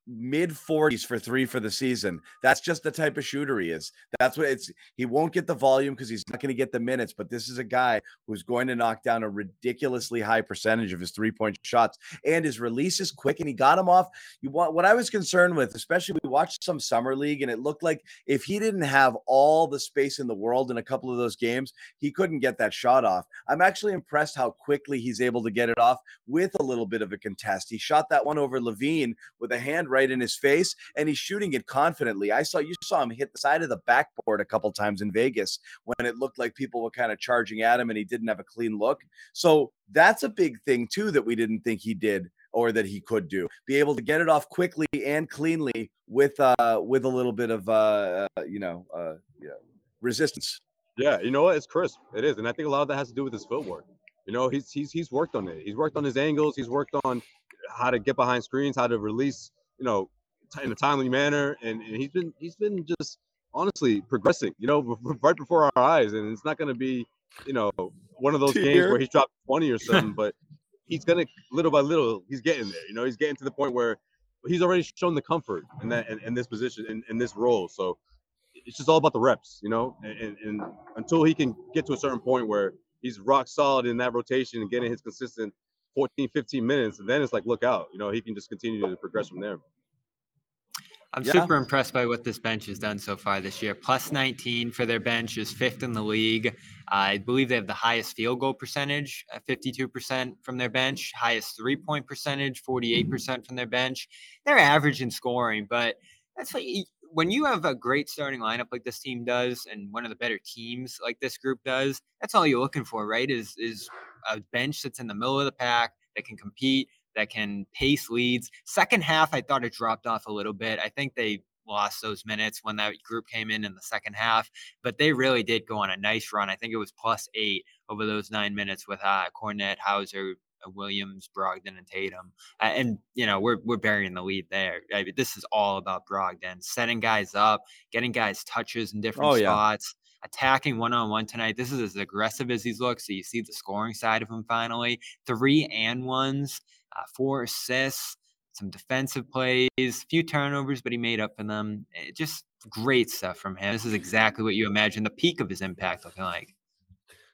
mid forties for three for the season. That's just the type of shooter he is. That's what it's. He won't get the volume because he's not going to get the minutes, but this is a guy who's going to knock down a ridiculously high percentage of his three-point shots, and his release is quick, and he got him off. You want what I was concerned with, especially we watched some summer league, and it looked like if he didn't have all the space in the world in a couple of those games, he couldn't get that shot off. I'm actually impressed how quickly he's able to get it off with a little bit of a contest. He shot that one over LaVine with a hand right right in his face, and he's shooting it confidently. I saw you saw him hit the side of the backboard a couple times in Vegas when it looked like people were kind of charging at him and he didn't have a clean look. So that's a big thing too that we didn't think he did or that he could do. Be able to get it off quickly and cleanly with uh with a little bit of uh you know uh yeah, resistance. Yeah, you know what? It's crisp. It is, and I think a lot of that has to do with his footwork. You know, he's he's he's worked on it. He's worked on his angles. He's worked on how to get behind screens, how to release, you know, in a timely manner. And, and he's been, he's been just honestly progressing, you know, right before our eyes. And it's not going to be, you know, one of those Dear. games where he dropped twenty or something, but he's going to little by little, he's getting there. You know, he's getting to the point where he's already shown the comfort in that, in, in this position, in, in this role. So it's just all about the reps, you know, and, and until he can get to a certain point where he's rock solid in that rotation and getting his consistent fourteen, fifteen minutes, and then it's like, look out, you know, he can just continue to progress from there. I'm yeah. super impressed by what this bench has done so far this year. Plus nineteen for their bench is fifth in the league. Uh, I believe they have the highest field goal percentage, uh, fifty-two percent from their bench, highest three-point percentage, forty-eight percent from their bench. They're average in scoring, but that's what you, when you have a great starting lineup like this team does, and one of the better teams like this group does, that's all you're looking for, right? Is is a bench that's in the middle of the pack, that can compete, that can pace leads. Second half, I thought it dropped off a little bit. I think they lost those minutes when that group came in in the second half, but they really did go on a nice run. I think it was plus eight over those nine minutes with uh, Kornet, Hauser, Williams, Brogdon, and Tatum. Uh, and, you know, we're we're burying the lead there. I mean, this is all about Brogdon, setting guys up, getting guys touches in different oh, yeah. spots, attacking one-on-one tonight. This is as aggressive as he's looked, so you see the scoring side of him finally. Three and ones, uh, four assists, some defensive plays, a few turnovers, but he made up for them. It just great stuff from him. This is exactly what you imagine the peak of his impact looking like.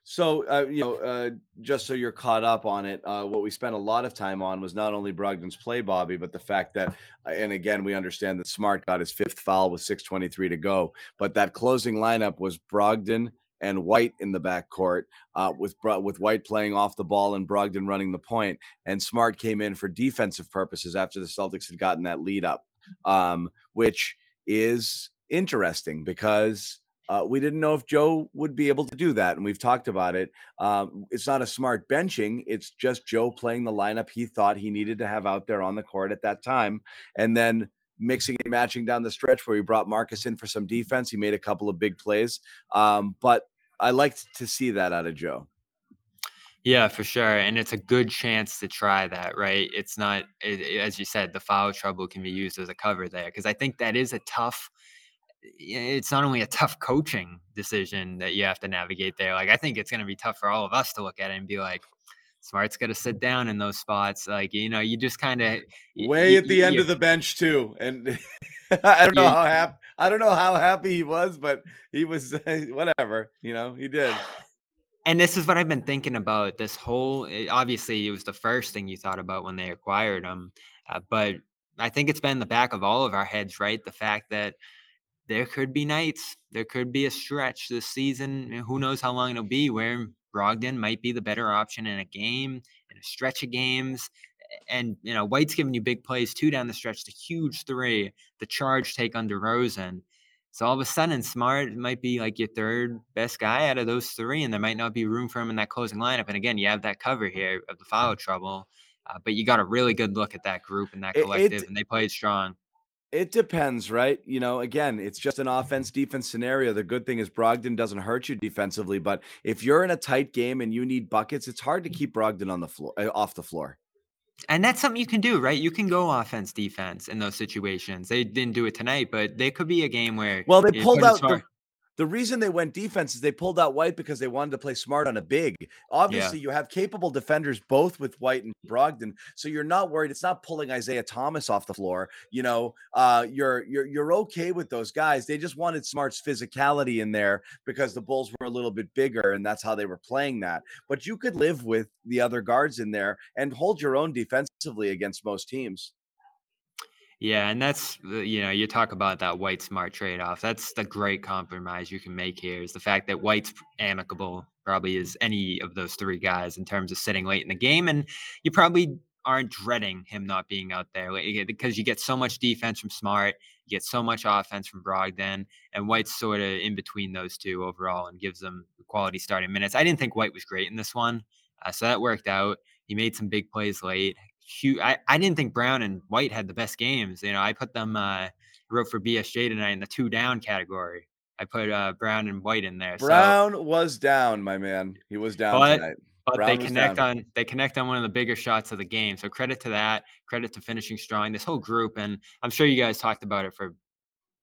So, uh, you know, uh, just so you're caught up on it, uh, what we spent a lot of time on was not only Brogdon's play, Bobby, but the fact that, and again, we understand that Smart got his fifth foul with six twenty-three to go, but that closing lineup was Brogdon and White in the backcourt, uh, with with White playing off the ball and Brogdon running the point, and Smart came in for defensive purposes after the Celtics had gotten that lead up, um, which is interesting because Uh, we didn't know if Joe would be able to do that, and we've talked about it. Um, it's not a Smart benching. It's just Joe playing the lineup he thought he needed to have out there on the court at that time, and then mixing and matching down the stretch where he brought Marcus in for some defense. He made a couple of big plays, um, but I liked to see that out of Joe. Yeah, for sure. And it's a good chance to try that, right? It's not, it, it, as you said, the foul trouble can be used as a cover there, because I think that is a tough – it's not only a tough coaching decision that you have to navigate there. Like, I think it's going to be tough for all of us to look at it and be like, Smart's got to sit down in those spots. Like, you know, you just kind of way you, at the you, end you, of the bench too. And I don't know you, how happy, I don't know how happy he was, but he was whatever, you know, he did. And this is what I've been thinking about this whole, obviously it was the first thing you thought about when they acquired him. Uh, but I think it's been in the back of all of our heads, right? The fact that there could be nights, there could be a stretch this season, who knows how long it'll be, where Brogdon might be the better option in a game, in a stretch of games. And, you know, White's giving you big plays too down the stretch, the huge three, the charge take on DeRozan. So all of a sudden, Smart might be like your third best guy out of those three, and there might not be room for him in that closing lineup. And again, you have that cover here of the foul trouble, uh, but you got a really good look at that group and that collective, it, it, and they played strong. It depends, right? You know, again, it's just an offense-defense scenario. The good thing is Brogdon doesn't hurt you defensively, but if you're in a tight game and you need buckets, it's hard to keep Brogdon on the floor, off the floor. And that's something you can do, right? You can go offense-defense in those situations. They didn't do it tonight, but there could be a game where... Well, they pulled out... The, the reason they went defense is they pulled out White because they wanted to play Smart on a big. Obviously, yeah. You have capable defenders both with White and Brogdon, so you're not worried. It's not pulling Isaiah Thomas off the floor. You know, uh, you're you're you're okay with those guys. They just wanted Smart's physicality in there because the Bulls were a little bit bigger, and that's how they were playing that. But you could live with the other guards in there and hold your own defensively against most teams. Yeah, and that's, you know, you talk about that White-Smart trade-off. That's the great compromise you can make here, is the fact that White's amicable probably is any of those three guys in terms of sitting late in the game, and you probably aren't dreading him not being out there because you get so much defense from Smart, you get so much offense from Brogdon, and White's sort of in between those two overall and gives them quality starting minutes. I didn't think White was great in this one, uh, so that worked out. He made some big plays late. Huge, I, I didn't think Brown and White had the best games. You know, I put them, uh, wrote for B S J tonight in the two down category. I put uh, Brown and White in there. Brown so. was down, my man. He was down but, tonight. But Brown they connect down. on they connect on one of the bigger shots of the game. So credit to that. Credit to finishing strong. This whole group, and I'm sure you guys talked about it for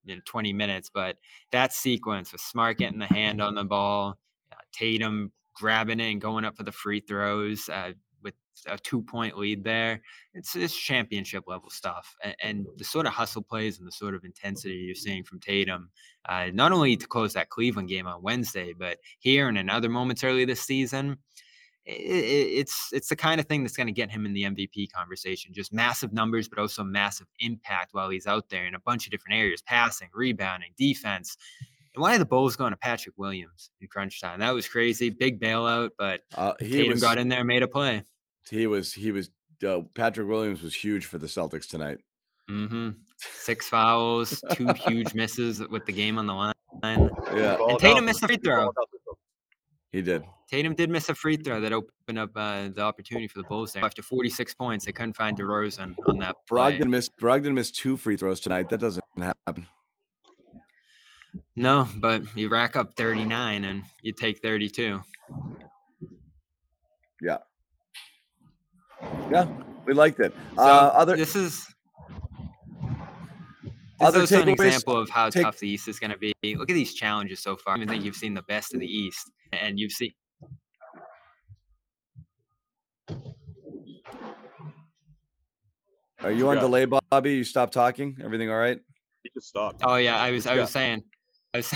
you know, twenty minutes, but that sequence with Smart getting the hand on the ball, uh, Tatum grabbing it and going up for the free throws. Uh, with a two-point lead there. It's it's championship-level stuff. And, and the sort of hustle plays and the sort of intensity you're seeing from Tatum, uh, not only to close that Cleveland game on Wednesday, but here and in other moments early this season, it, it, it's it's the kind of thing that's going to get him in the M V P conversation. Just massive numbers, but also massive impact while he's out there in a bunch of different areas, passing, rebounding, defense. And why are the Bulls going to Patrick Williams in crunch time? That was crazy. Big bailout, but uh, he Tatum was, got in there and made a play. He was, he was, uh, Patrick Williams was huge for the Celtics tonight. Mm-hmm. six fouls, two huge misses with the game on the line. Yeah. And Tatum missed a free throw. He did. Tatum did miss a free throw that opened up uh, the opportunity for the Bulls there. After forty-six points, they couldn't find DeRozan on that play. Brogdon missed, Brogdon missed two free throws tonight. That doesn't happen. No, but you rack up thirty-nine and you take thirty-two. Yeah. Yeah, we liked it. So uh, other this is this other is an example of how take, tough the East is going to be. Look at these challenges so far. I think you've seen the best of the East, and you've seen. Are you on yeah. delay, Bobby? You stopped talking. Everything all right? You just stopped. Oh yeah, I was. I yeah. was saying. I was.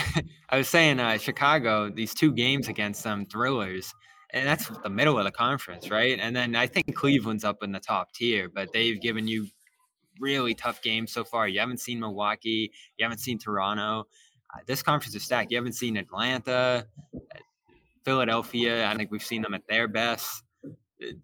I was saying. Uh, Chicago. These two games against them, thrillers. And that's the middle of the conference, right? And then I think Cleveland's up in the top tier, but they've given you really tough games so far. You haven't seen Milwaukee. You haven't seen Toronto. Uh, this conference is stacked. You haven't seen Atlanta, Philadelphia. I think we've seen them at their best.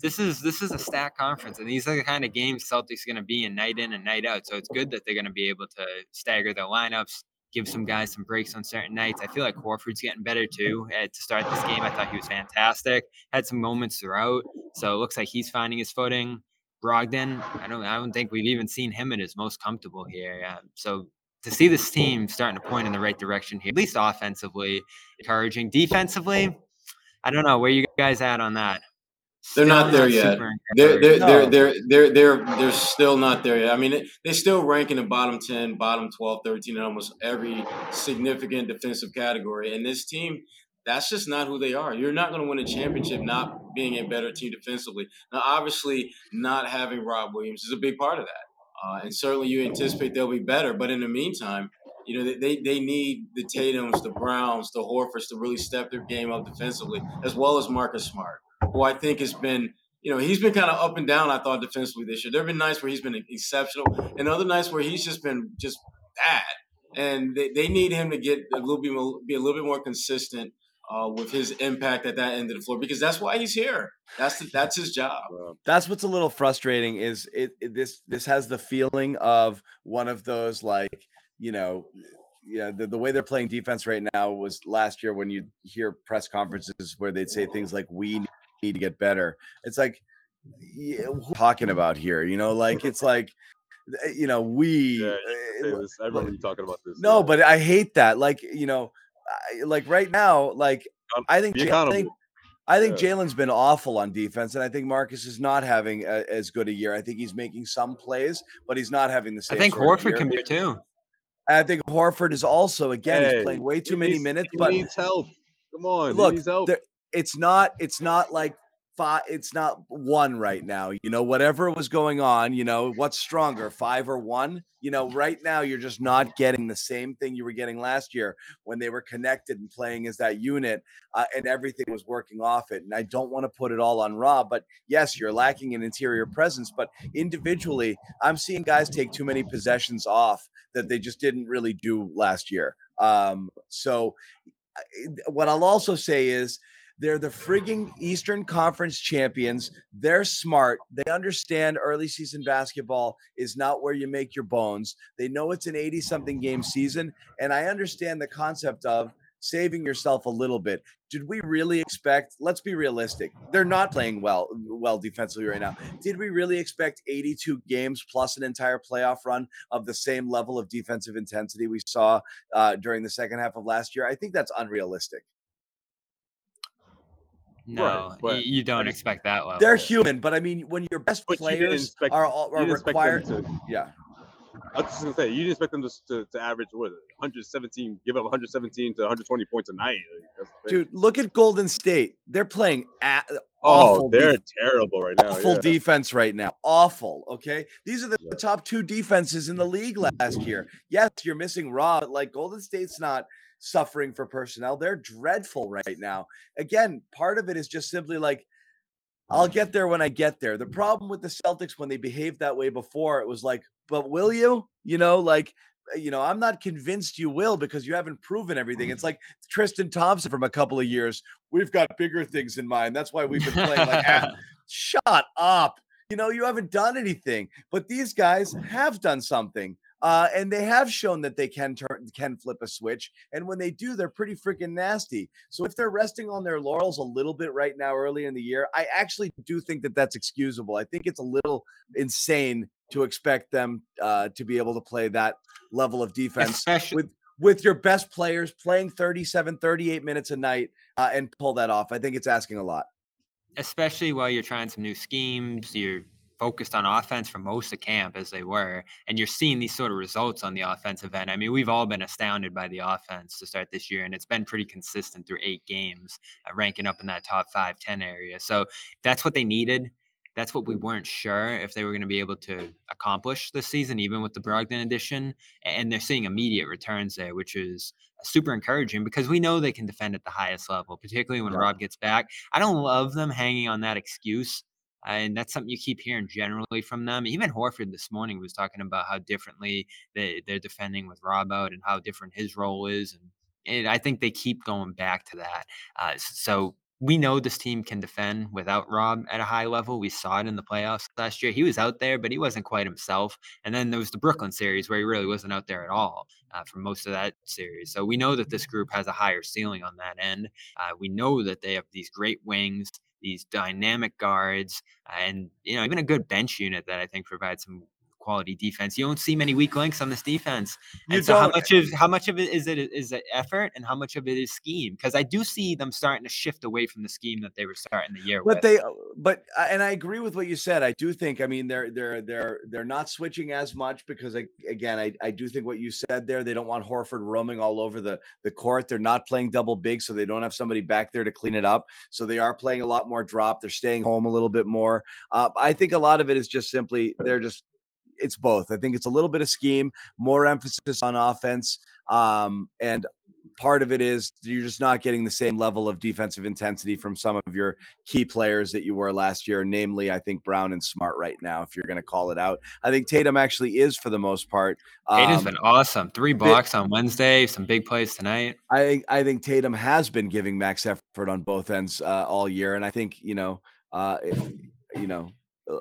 This is this is a stacked conference, and these are the kind of games Celtics are going to be in night in and night out. So it's good that they're going to be able to stagger their lineups, give some guys some breaks on certain nights. I feel like Horford's getting better too. Uh, to start this game, I thought he was fantastic. Had some moments throughout, so it looks like he's finding his footing. Brogdon, I don't, I don't think we've even seen him at his most comfortable here. Uh, so to see this team starting to point in the right direction here, at least offensively, encouraging. Defensively, I don't know where you guys at on that. They're not there yet. They're they're they're they're they're they're they're still not there yet. I mean, they still rank in the bottom ten, bottom twelve, thirteen in almost every significant defensive category. And this team, that's just not who they are. You're not going to win a championship not being a better team defensively. Now, obviously, not having Rob Williams is a big part of that, uh, and certainly you anticipate they'll be better. But in the meantime, you know, they they need the Tatums, the Browns, the Horfords to really step their game up defensively, as well as Marcus Smart, who I think has been, you know, he's been kind of up and down, I thought, defensively this year. There have been nights where he's been exceptional and other nights where he's just been just bad. And they, they need him to get a little bit, be a little bit more consistent uh, with his impact at that end of the floor, because that's why he's here. That's the, that's his job. That's what's a little frustrating is it, it this this has the feeling of one of those, like, you know, Yeah, the, the way they're playing defense right now was last year when you hear press conferences where they'd say things like, we need to get better. It's like, yeah, who are we talking about here? You know, like, it's like, you know, we. Yeah, I remember you talking about this. No, yeah. But I hate that. Like, you know, I, like right now, like, I think, I think, I think yeah. Jalen's been awful on defense, and I think Marcus is not having a, as good a year. I think he's making some plays, but he's not having the same. I think Horford can be too. I think Horford is also, again, hey, he's playing way too many minutes. He but needs help. Come on, look, he needs help. There, it's not. It's not like five. It's not one right now. You know, whatever was going on. You know, what's stronger, five or one? You know, right now you're just not getting the same thing you were getting last year when they were connected and playing as that unit, uh, and everything was working off it. And I don't want to put it all on Rob, but yes, you're lacking an interior presence. But individually, I'm seeing guys take too many possessions off that they just didn't really do last year. Um, so what I'll also say is they're the frigging Eastern Conference champions. They're smart. They understand early season basketball is not where you make your bones. They know it's an eighty-something game season, and I understand the concept of saving yourself a little bit. Did we really expect, let's be realistic, they're not playing well well defensively right now. Did we really expect eighty-two games plus an entire playoff run of the same level of defensive intensity we saw uh, during the second half of last year? I think that's unrealistic. No, right, you don't expect that level. They're human, but I mean, when your best players expect, are, are required to, yeah. I was just gonna say, you didn't expect them to, to, to average what one hundred seventeen, give up one hundred seventeen to one hundred twenty points a night. Dude, look at Golden State. They're playing at oh, they're defense. terrible right now. Awful yeah. defense right now. Awful. Okay, these are the yeah. top two defenses in the league last year. Yes, you're missing Rob, but like Golden State's not suffering for personnel. They're dreadful right now. Again, part of it is just simply like, I'll get there when I get there. The problem with the Celtics when they behaved that way before, it was like, but will you? You know, like, you know, I'm not convinced you will because you haven't proven everything. It's like Tristan Thompson from a couple of years. We've got bigger things in mind. That's why we've been playing like, ah, shut up. You know, you haven't done anything. But these guys have done something. Uh, and they have shown that they can turn, can flip a switch. And when they do, they're pretty freaking nasty. So if they're resting on their laurels a little bit right now, early in the year, I actually do think that that's excusable. I think it's a little insane to expect them uh, to be able to play that level of defense Especially- with, with your best players playing thirty-seven, thirty-eight minutes a night uh, and pull that off. I think it's asking a lot. Especially while you're trying some new schemes, you're focused on offense for most of camp as they were, and you're seeing these sort of results on the offensive end. I mean, we've all been astounded by the offense to start this year, and it's been pretty consistent through eight games, uh, ranking up in that top five, ten area. So that's what they needed. That's what we weren't sure if they were going to be able to accomplish this season, even with the Brogdon addition. And they're seeing immediate returns there, which is super encouraging because we know they can defend at the highest level, particularly when yeah. Rob gets back. I don't love them hanging on that excuse. And that's something you keep hearing generally from them. Even Horford this morning was talking about how differently they, they're defending with Rob out and how different his role is. And, and I think they keep going back to that. Uh, so we know this team can defend without Rob at a high level. We saw it in the playoffs last year. He was out there, but he wasn't quite himself. And then there was the Brooklyn series where he really wasn't out there at all uh, for most of that series. So we know that this group has a higher ceiling on that end. Uh, we know that they have these great wings, these dynamic guards, and, you know, even a good bench unit that I think provides some quality defense. You don't see many weak links on this defense. And you so don't. how much of how much of it is it is it effort and how much of it is scheme? Because I do see them starting to shift away from the scheme that they were starting the year but with. But they but and I agree with what you said. I do think I mean they're they're they're they're not switching as much because I, again I, I do think what you said there, they don't want Horford roaming all over the, the court. They're not playing double big, so they don't have somebody back there to clean it up. So they are playing a lot more drop. They're staying home a little bit more. Uh, I think a lot of it is just simply they're just It's both. I think it's a little bit of scheme, more emphasis on offense. Um, and part of it is you're just not getting the same level of defensive intensity from some of your key players that you were last year. Namely, I think Brown and Smart right now, if you're going to call it out. I think Tatum actually is for the most part. Um, Tatum's been awesome. Three blocks on Wednesday, some big plays tonight. I, I think Tatum has been giving max effort on both ends uh, all year. And I think, you know, uh, if, you know,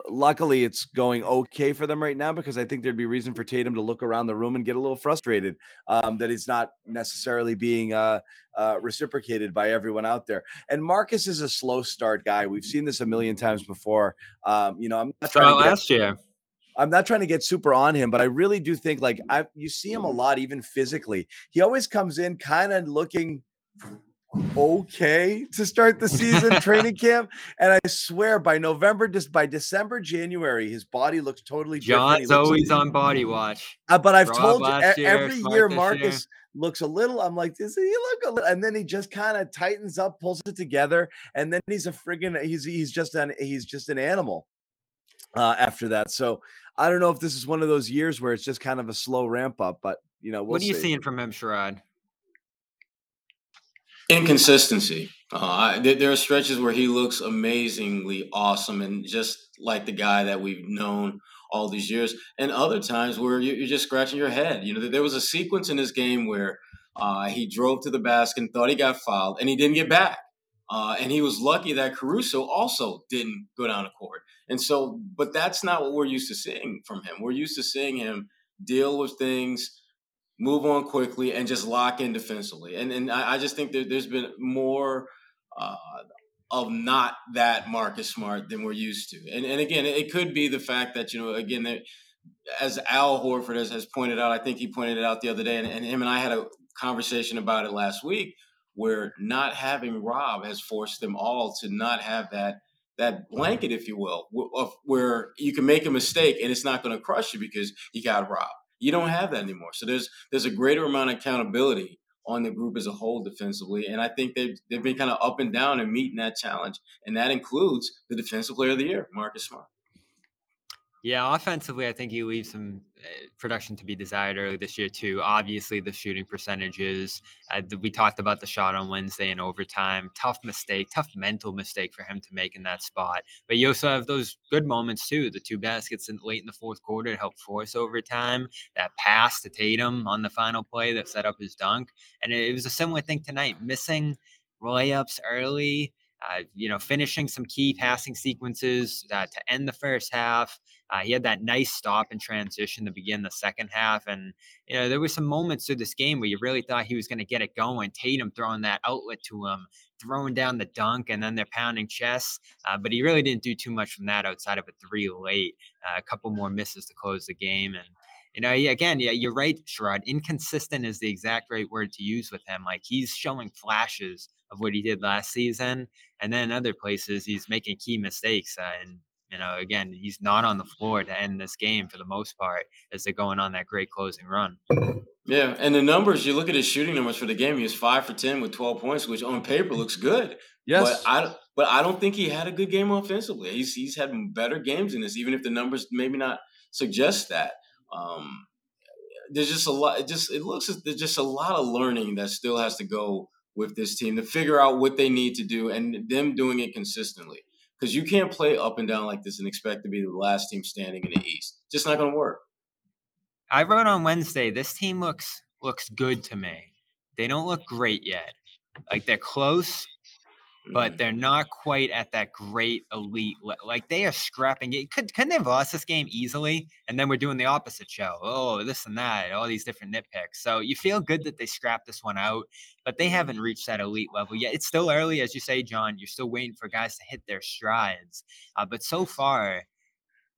luckily, it's going okay for them right now because I think there'd be reason for Tatum to look around the room and get a little frustrated um, that it's not necessarily being uh, uh, reciprocated by everyone out there. And Marcus is a slow start guy. We've seen this a million times before. Um, you know, I'm not trying to get, last year. I'm not trying to get super on him, but I really do think like I you see him a lot, even physically. He always comes in kind of looking okay to start the season training camp, and I swear by November, just by December, January, his body looks totally different. John's always on body watch, uh, but I've told you every year Marcus looks a little. I'm like, does he look a little? And then he just kind of tightens up, pulls it together, and then he's a friggin' he's he's just an he's just an animal uh, after that. So I don't know if this is one of those years where it's just kind of a slow ramp up, but you know, we'll what are you see. seeing from him, Sherrod? Inconsistency. Uh, I, there are stretches where he looks amazingly awesome and just like the guy that we've known all these years. And other times where you're just scratching your head. You know, there was a sequence in this game where uh, he drove to the basket and thought he got fouled and he didn't get back. Uh, and he was lucky that Caruso also didn't go down the court. And so, but that's not what we're used to seeing from him. We're used to seeing him deal with things, move on quickly, and just lock in defensively. And and I, I just think that there's been more uh, of not that Marcus Smart than we're used to. And and again, it could be the fact that, you know, again, that as Al Horford has, has pointed out, I think he pointed it out the other day, and, and him and I had a conversation about it last week, where not having Rob has forced them all to not have that that blanket, if you will, of where you can make a mistake and it's not going to crush you because you got Rob. You don't have that anymore. So there's there's a greater amount of accountability on the group as a whole defensively. And I think they've, they've been kind of up and down and meeting that challenge. And that includes the defensive player of the year, Marcus Smart. Yeah, offensively, I think he leaves some production to be desired early this year, too. Obviously, the shooting percentages. Uh, we talked about the shot on Wednesday in overtime. Tough mistake, tough mental mistake for him to make in that spot. But you also have those good moments, too. The two baskets in, late in the fourth quarter to help force overtime. That pass to Tatum on the final play that set up his dunk. And it, it was a similar thing tonight, missing layups early. uh, you know, finishing some key passing sequences uh, to end the first half. Uh, he had that nice stop and transition to begin the second half. And, you know, there were some moments through this game where you really thought he was going to get it going. Tatum throwing that outlet to him, throwing down the dunk, and then they're pounding chests. Uh, but he really didn't do too much from that outside of a three late, uh, a couple more misses to close the game. And, you know, yeah, again, yeah, you're right, Sherrod. Inconsistent is the exact right word to use with him. Like, he's showing flashes of what he did last season. And then other places he's making key mistakes. Uh, and, you know, again, he's not on the floor to end this game for the most part as they're going on that great closing run. Yeah, and the numbers, you look at his shooting numbers for the game, he was five for ten with twelve points, which on paper looks good. Yes. But I, but I don't think he had a good game offensively. He's he's had better games in this, even if the numbers maybe not suggest that. Um, there's just a lot. It just it looks there's just a lot of learning that still has to go with this team to figure out what they need to do and them doing it consistently. Because you can't play up and down like this and expect to be the last team standing in the East. Just not going to work. I wrote on Wednesday, this team looks looks good to me. They don't look great yet. Like, they're close, but they're not quite at that great elite. Like, they are scrapping it. Could, couldn't they have lost this game easily? And then we're doing the opposite show. Oh, this and that, all these different nitpicks. So you feel good that they scrapped this one out, but they haven't reached that elite level yet. It's still early, as you say, John. You're still waiting for guys to hit their strides. Uh, but so far,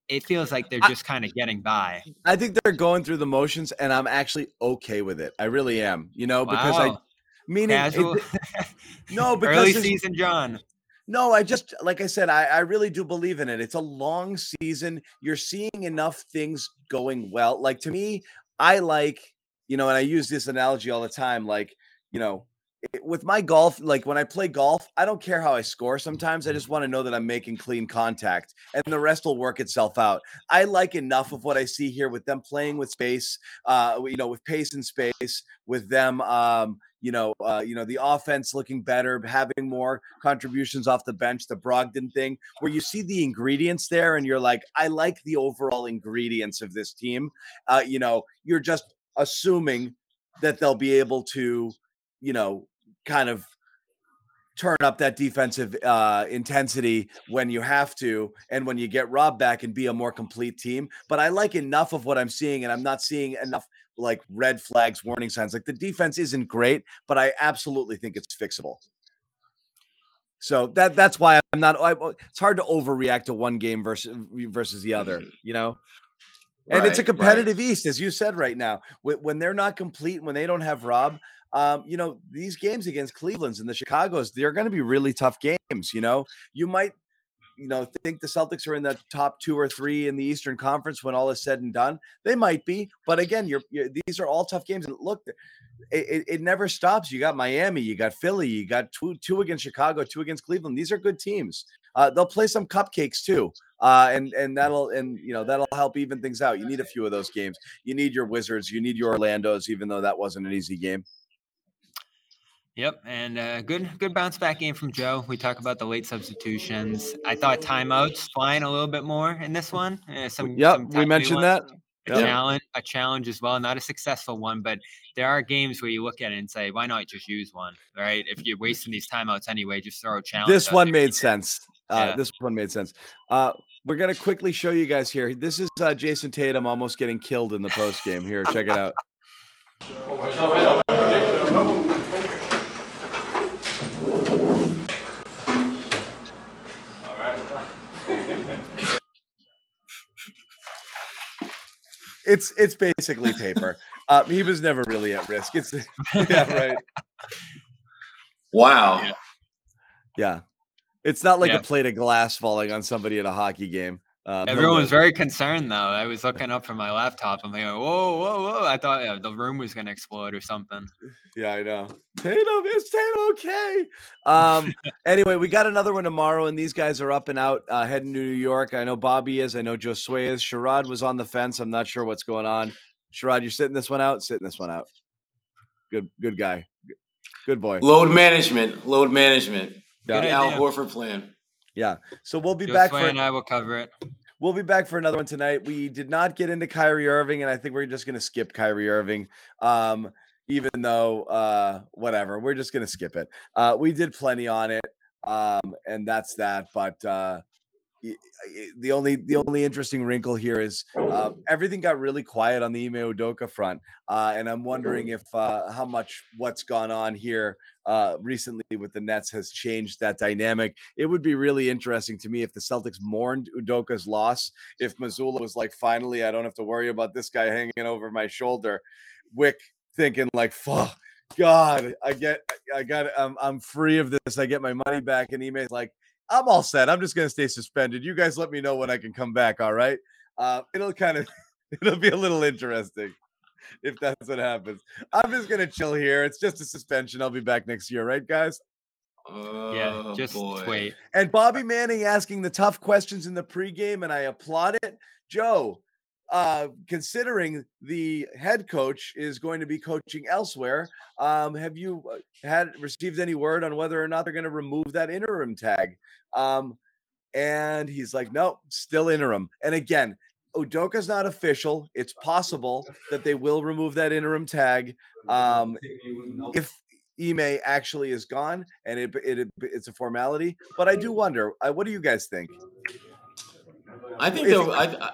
it feels like they're just kind of getting by. I think they're going through the motions, and I'm actually okay with it. I really am, you know, because wow. I – Meaning, it, no, because early season, John. No, I just like I said, I, I really do believe in it. It's a long season. You're seeing enough things going well. Like, to me, I like, you know, and I use this analogy all the time. Like, you know, it, with my golf, like when I play golf, I don't care how I score. Sometimes I just want to know that I'm making clean contact, and the rest will work itself out. I like enough of what I see here with them playing with space, uh, you know, with pace and space, with them. Um, You know, uh, you know, the offense looking better, having more contributions off the bench, the Brogdon thing, where you see the ingredients there and you're like, I like the overall ingredients of this team. Uh, you know, you're just assuming that they'll be able to, you know, kind of turn up that defensive uh, intensity when you have to and when you get Rob back and be a more complete team. But I like enough of what I'm seeing, and I'm not seeing enough like red flags, warning signs. Like, the defense isn't great, but I absolutely think it's fixable. So that that's why I'm not, I, it's hard to overreact to one game versus, versus the other, you know? And right, it's a competitive right. East, as you said right now. When they're not complete, when they don't have Rob, um, you know, these games against Cleveland's and the Chicago's, they're going to be really tough games, you know? You might, you know, think the Celtics are in the top two or three in the Eastern Conference when all is said and done. They might be, but again, you're, you're these are all tough games. And look, it, it, it never stops. You got Miami, you got Philly, you got two, two against Chicago, two against Cleveland. These are good teams. Uh, they'll play some cupcakes too, uh, and and that'll and you know that'll help even things out. You need a few of those games. You need your Wizards, you need your Orlandos, even though that wasn't an easy game. Yep, and uh, good good bounce back game from Joe. We talk about the late substitutions. I thought timeouts flying a little bit more in this one. Uh, some, yep, some we mentioned that. A, yep. challenge, a challenge as well, not a successful one, but there are games where you look at it and say, why not just use one, right? If you're wasting these timeouts anyway, just throw a challenge. This one made sense. Uh, yeah. This one made sense. Uh, we're going to quickly show you guys here. This is uh, Jason Tatum almost getting killed in the post game here. Check it out. It's it's basically paper. Uh, he was never really at risk. It's yeah, right. Wow. Yeah. yeah. It's not like yeah. a plate of glass falling on somebody at a hockey game. Uh, Everyone's very concerned, though. I was looking up from my laptop. I'm like, whoa, whoa, whoa. I thought yeah, the room was going to explode or something. Yeah, I know. Tatum, is Tatum okay? Um, anyway, we got another one tomorrow, and these guys are up and out uh, heading to New York. I know Bobby is. I know Josué is. Sherrod was on the fence. I'm not sure what's going on. Sherrod, you're sitting this one out? Sitting this one out. Good good guy. Good boy. Load management. Load management. Yeah. Good Al Horford plan. Yeah, so we'll be Joe back. Sway for, and I will cover it. We'll be back for another one tonight. We did not get into Kyrie Irving, and I think we're just going to skip Kyrie Irving, um, even though uh, whatever. We're just going to skip it. Uh, we did plenty on it. Um, and that's that. But uh, the only the only interesting wrinkle here is uh, everything got really quiet on the Ime Udoka front. Uh, and I'm wondering if uh, how much what's gone on here uh, recently with the Nets has changed that dynamic. It would be really interesting to me if the Celtics mourned Udoka's loss, if Mazzulla was like, finally, I don't have to worry about this guy hanging over my shoulder. Wick thinking like, fuck. God, I get, I got, I'm, I'm free of this. I get my money back. And Ime's like, I'm all set. I'm just going to stay suspended. You guys let me know when I can come back. All right. Uh, it'll kind of, it'll be a little interesting if that's what happens. I'm just going to chill here. It's just a suspension. I'll be back next year. Right, guys? Oh, yeah, just boy. Wait. And Bobby Manning asking the tough questions in the pregame. And I applaud it. Joe, Uh, considering the head coach is going to be coaching elsewhere, um, have you had received any word on whether or not they're going to remove that interim tag? Um, and he's like, no, still interim. And again, Udoka's not official. It's possible that they will remove that interim tag um, if Ime actually is gone, and it, it it's a formality. But I do wonder, I, what do you guys think? I think they'll. I, I,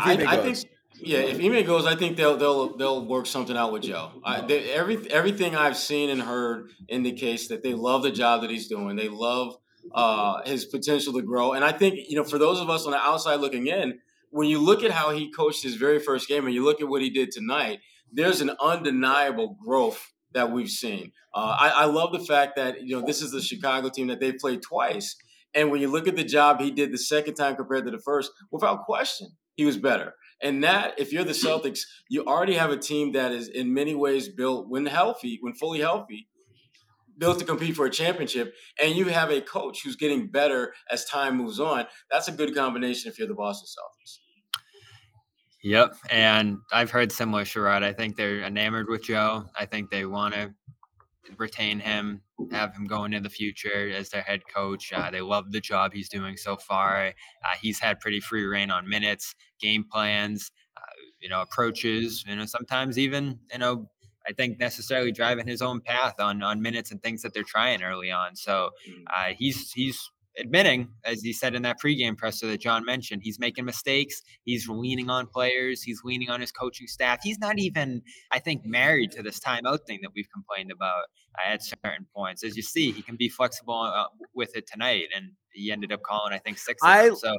I, I think, yeah. If Ime goes, I think they'll they'll they'll work something out with Joe. I, they, every everything I've seen and heard indicates that they love the job that he's doing. They love uh, his potential to grow. And I think, you know, for those of us on the outside looking in, when you look at how he coached his very first game and you look at what he did tonight, there's an undeniable growth that we've seen. Uh, I, I love the fact that, you know, this is the Chicago team that they played twice, and when you look at the job he did the second time compared to the first, without question, he was better. And that, if you're the Celtics, you already have a team that is in many ways built, when healthy, when fully healthy, built to compete for a championship. And you have a coach who's getting better as time moves on. That's a good combination if you're the Boston Celtics. Yep. And I've heard similar, Sherrod. I think they're enamored with Joe. I think they want to retain him, have him go into the future as their head coach. Uh, they love the job he's doing so far. Uh, he's had pretty free reign on minutes, game plans, uh, you know, approaches, you know, sometimes even, you know, I think necessarily driving his own path on, on minutes and things that they're trying early on. So uh, he's, he's admitting, as he said in that pregame presser that John mentioned, he's making mistakes. He's leaning on players. He's leaning on his coaching staff. He's not even, I think, married to this timeout thing that we've complained about at certain points. As you see, he can be flexible uh, with it tonight. And he ended up calling, I think, six. I, so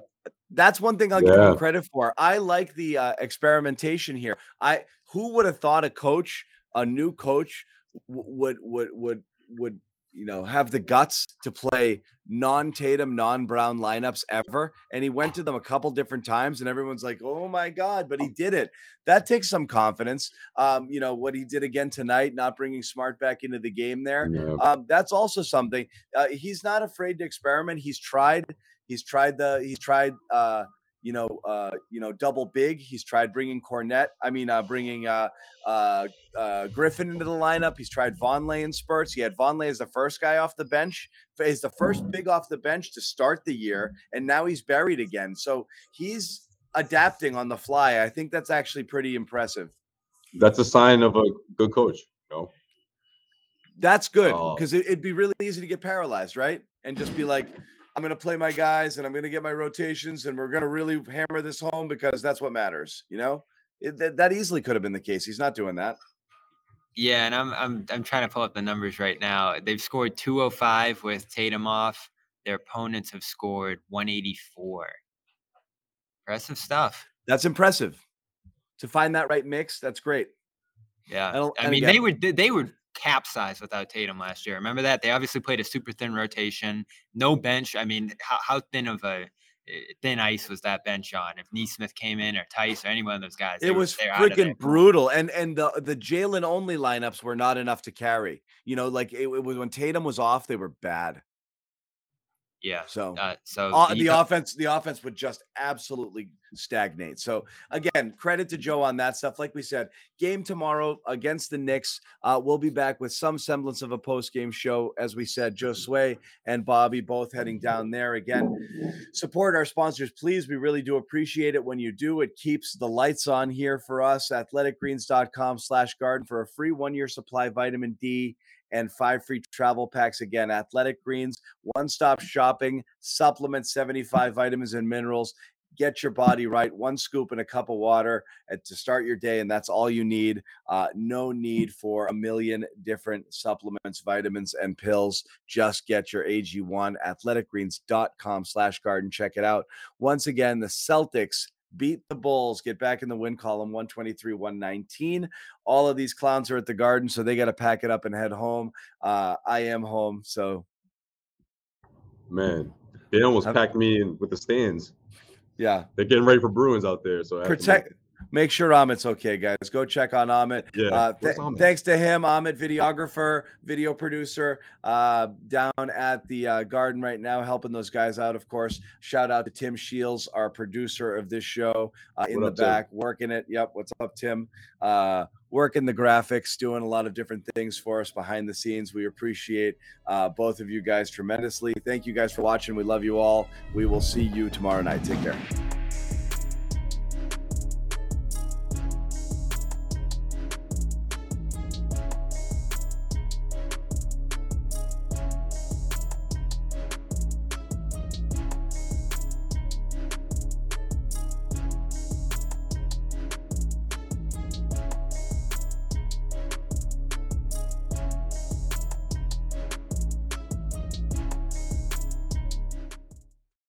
that's one thing I'll yeah. give him credit for. I like the uh, experimentation here. I who would have thought a coach, a new coach, would would would would. you know, have the guts to play non-Tatum, non-Brown lineups ever. And he went to them a couple different times and everyone's like, oh my God, but he did it. That takes some confidence. Um, you know, what he did again tonight, not bringing Smart back into the game there. Yeah. Um, that's also something. Uh, he's not afraid to experiment. He's tried, he's tried the, he's tried, uh, you know, uh, you know, double big. He's tried bringing Kornet. I mean, uh, bringing uh, uh, uh, Griffin into the lineup. He's tried Vonleh in spurts. He had Vonleh as the first guy off the bench. He's the first big off the bench to start the year, and now he's buried again. So he's adapting on the fly. I think that's actually pretty impressive. That's a sign of a good coach. You know? That's good, because uh, it, it'd be really easy to get paralyzed, right? And just be like, I'm going to play my guys and I'm going to get my rotations and we're going to really hammer this home because that's what matters. You know, it, th- that easily could have been the case. He's not doing that. Yeah. And I'm, I'm, I'm trying to pull up the numbers right now. They've scored two oh five with Tatum off. Their opponents have scored one eighty-four. Impressive stuff. That's impressive to find that right mix. That's great. Yeah. And, I mean, again, they would, they would, capsized without Tatum last year. Remember that? They obviously played a super thin rotation, no bench. I mean, how, how thin of a thin ice was that bench on? If Neesmith came in or Tice or any one of those guys, it was freaking brutal. And and the the Jaylen only lineups were not enough to carry. You know, like it, it was when Tatum was off, they were bad. Yeah. So uh, so uh, the offense the offense would just absolutely stagnate. So again, credit to Joe on that stuff. Like we said, game tomorrow against the Knicks. Uh, we'll be back with some semblance of a post-game show. As we said, Josué and Bobby both heading down there again. Support our sponsors, please. We really do appreciate it when you do. It keeps the lights on here for us. athletic greens dot com slash garden for a free one-year supply vitamin D and five free travel packs. Again, Athletic Greens, one-stop shopping, supplements, seventy-five vitamins and minerals. Get your body right. One scoop and a cup of water to start your day, and that's all you need. Uh, no need for a million different supplements, vitamins, and pills. Just get your A G one, athletic greens dot com slash garden. Check it out. Once again, the Celtics beat the Bulls, get back in the win column, one twenty-three one nineteen. All of these clowns are at the Garden, so they got to pack it up and head home. Uh, I am home, so. Man, they almost I'm, packed me in with the stands. Yeah. They're getting ready for Bruins out there. So protect. Make sure Amit's okay, guys. Go check on Amit. Yeah, uh, th- Amit? Thanks to him, Amit, videographer, video producer, uh, down at the uh, Garden right now, helping those guys out, of course. Shout out to Tim Shields, our producer of this show, uh, in what the up, back, Tim? Working it. Yep, what's up, Tim? Uh, working the graphics, doing a lot of different things for us behind the scenes. We appreciate uh, both of you guys tremendously. Thank you guys for watching. We love you all. We will see you tomorrow night. Take care.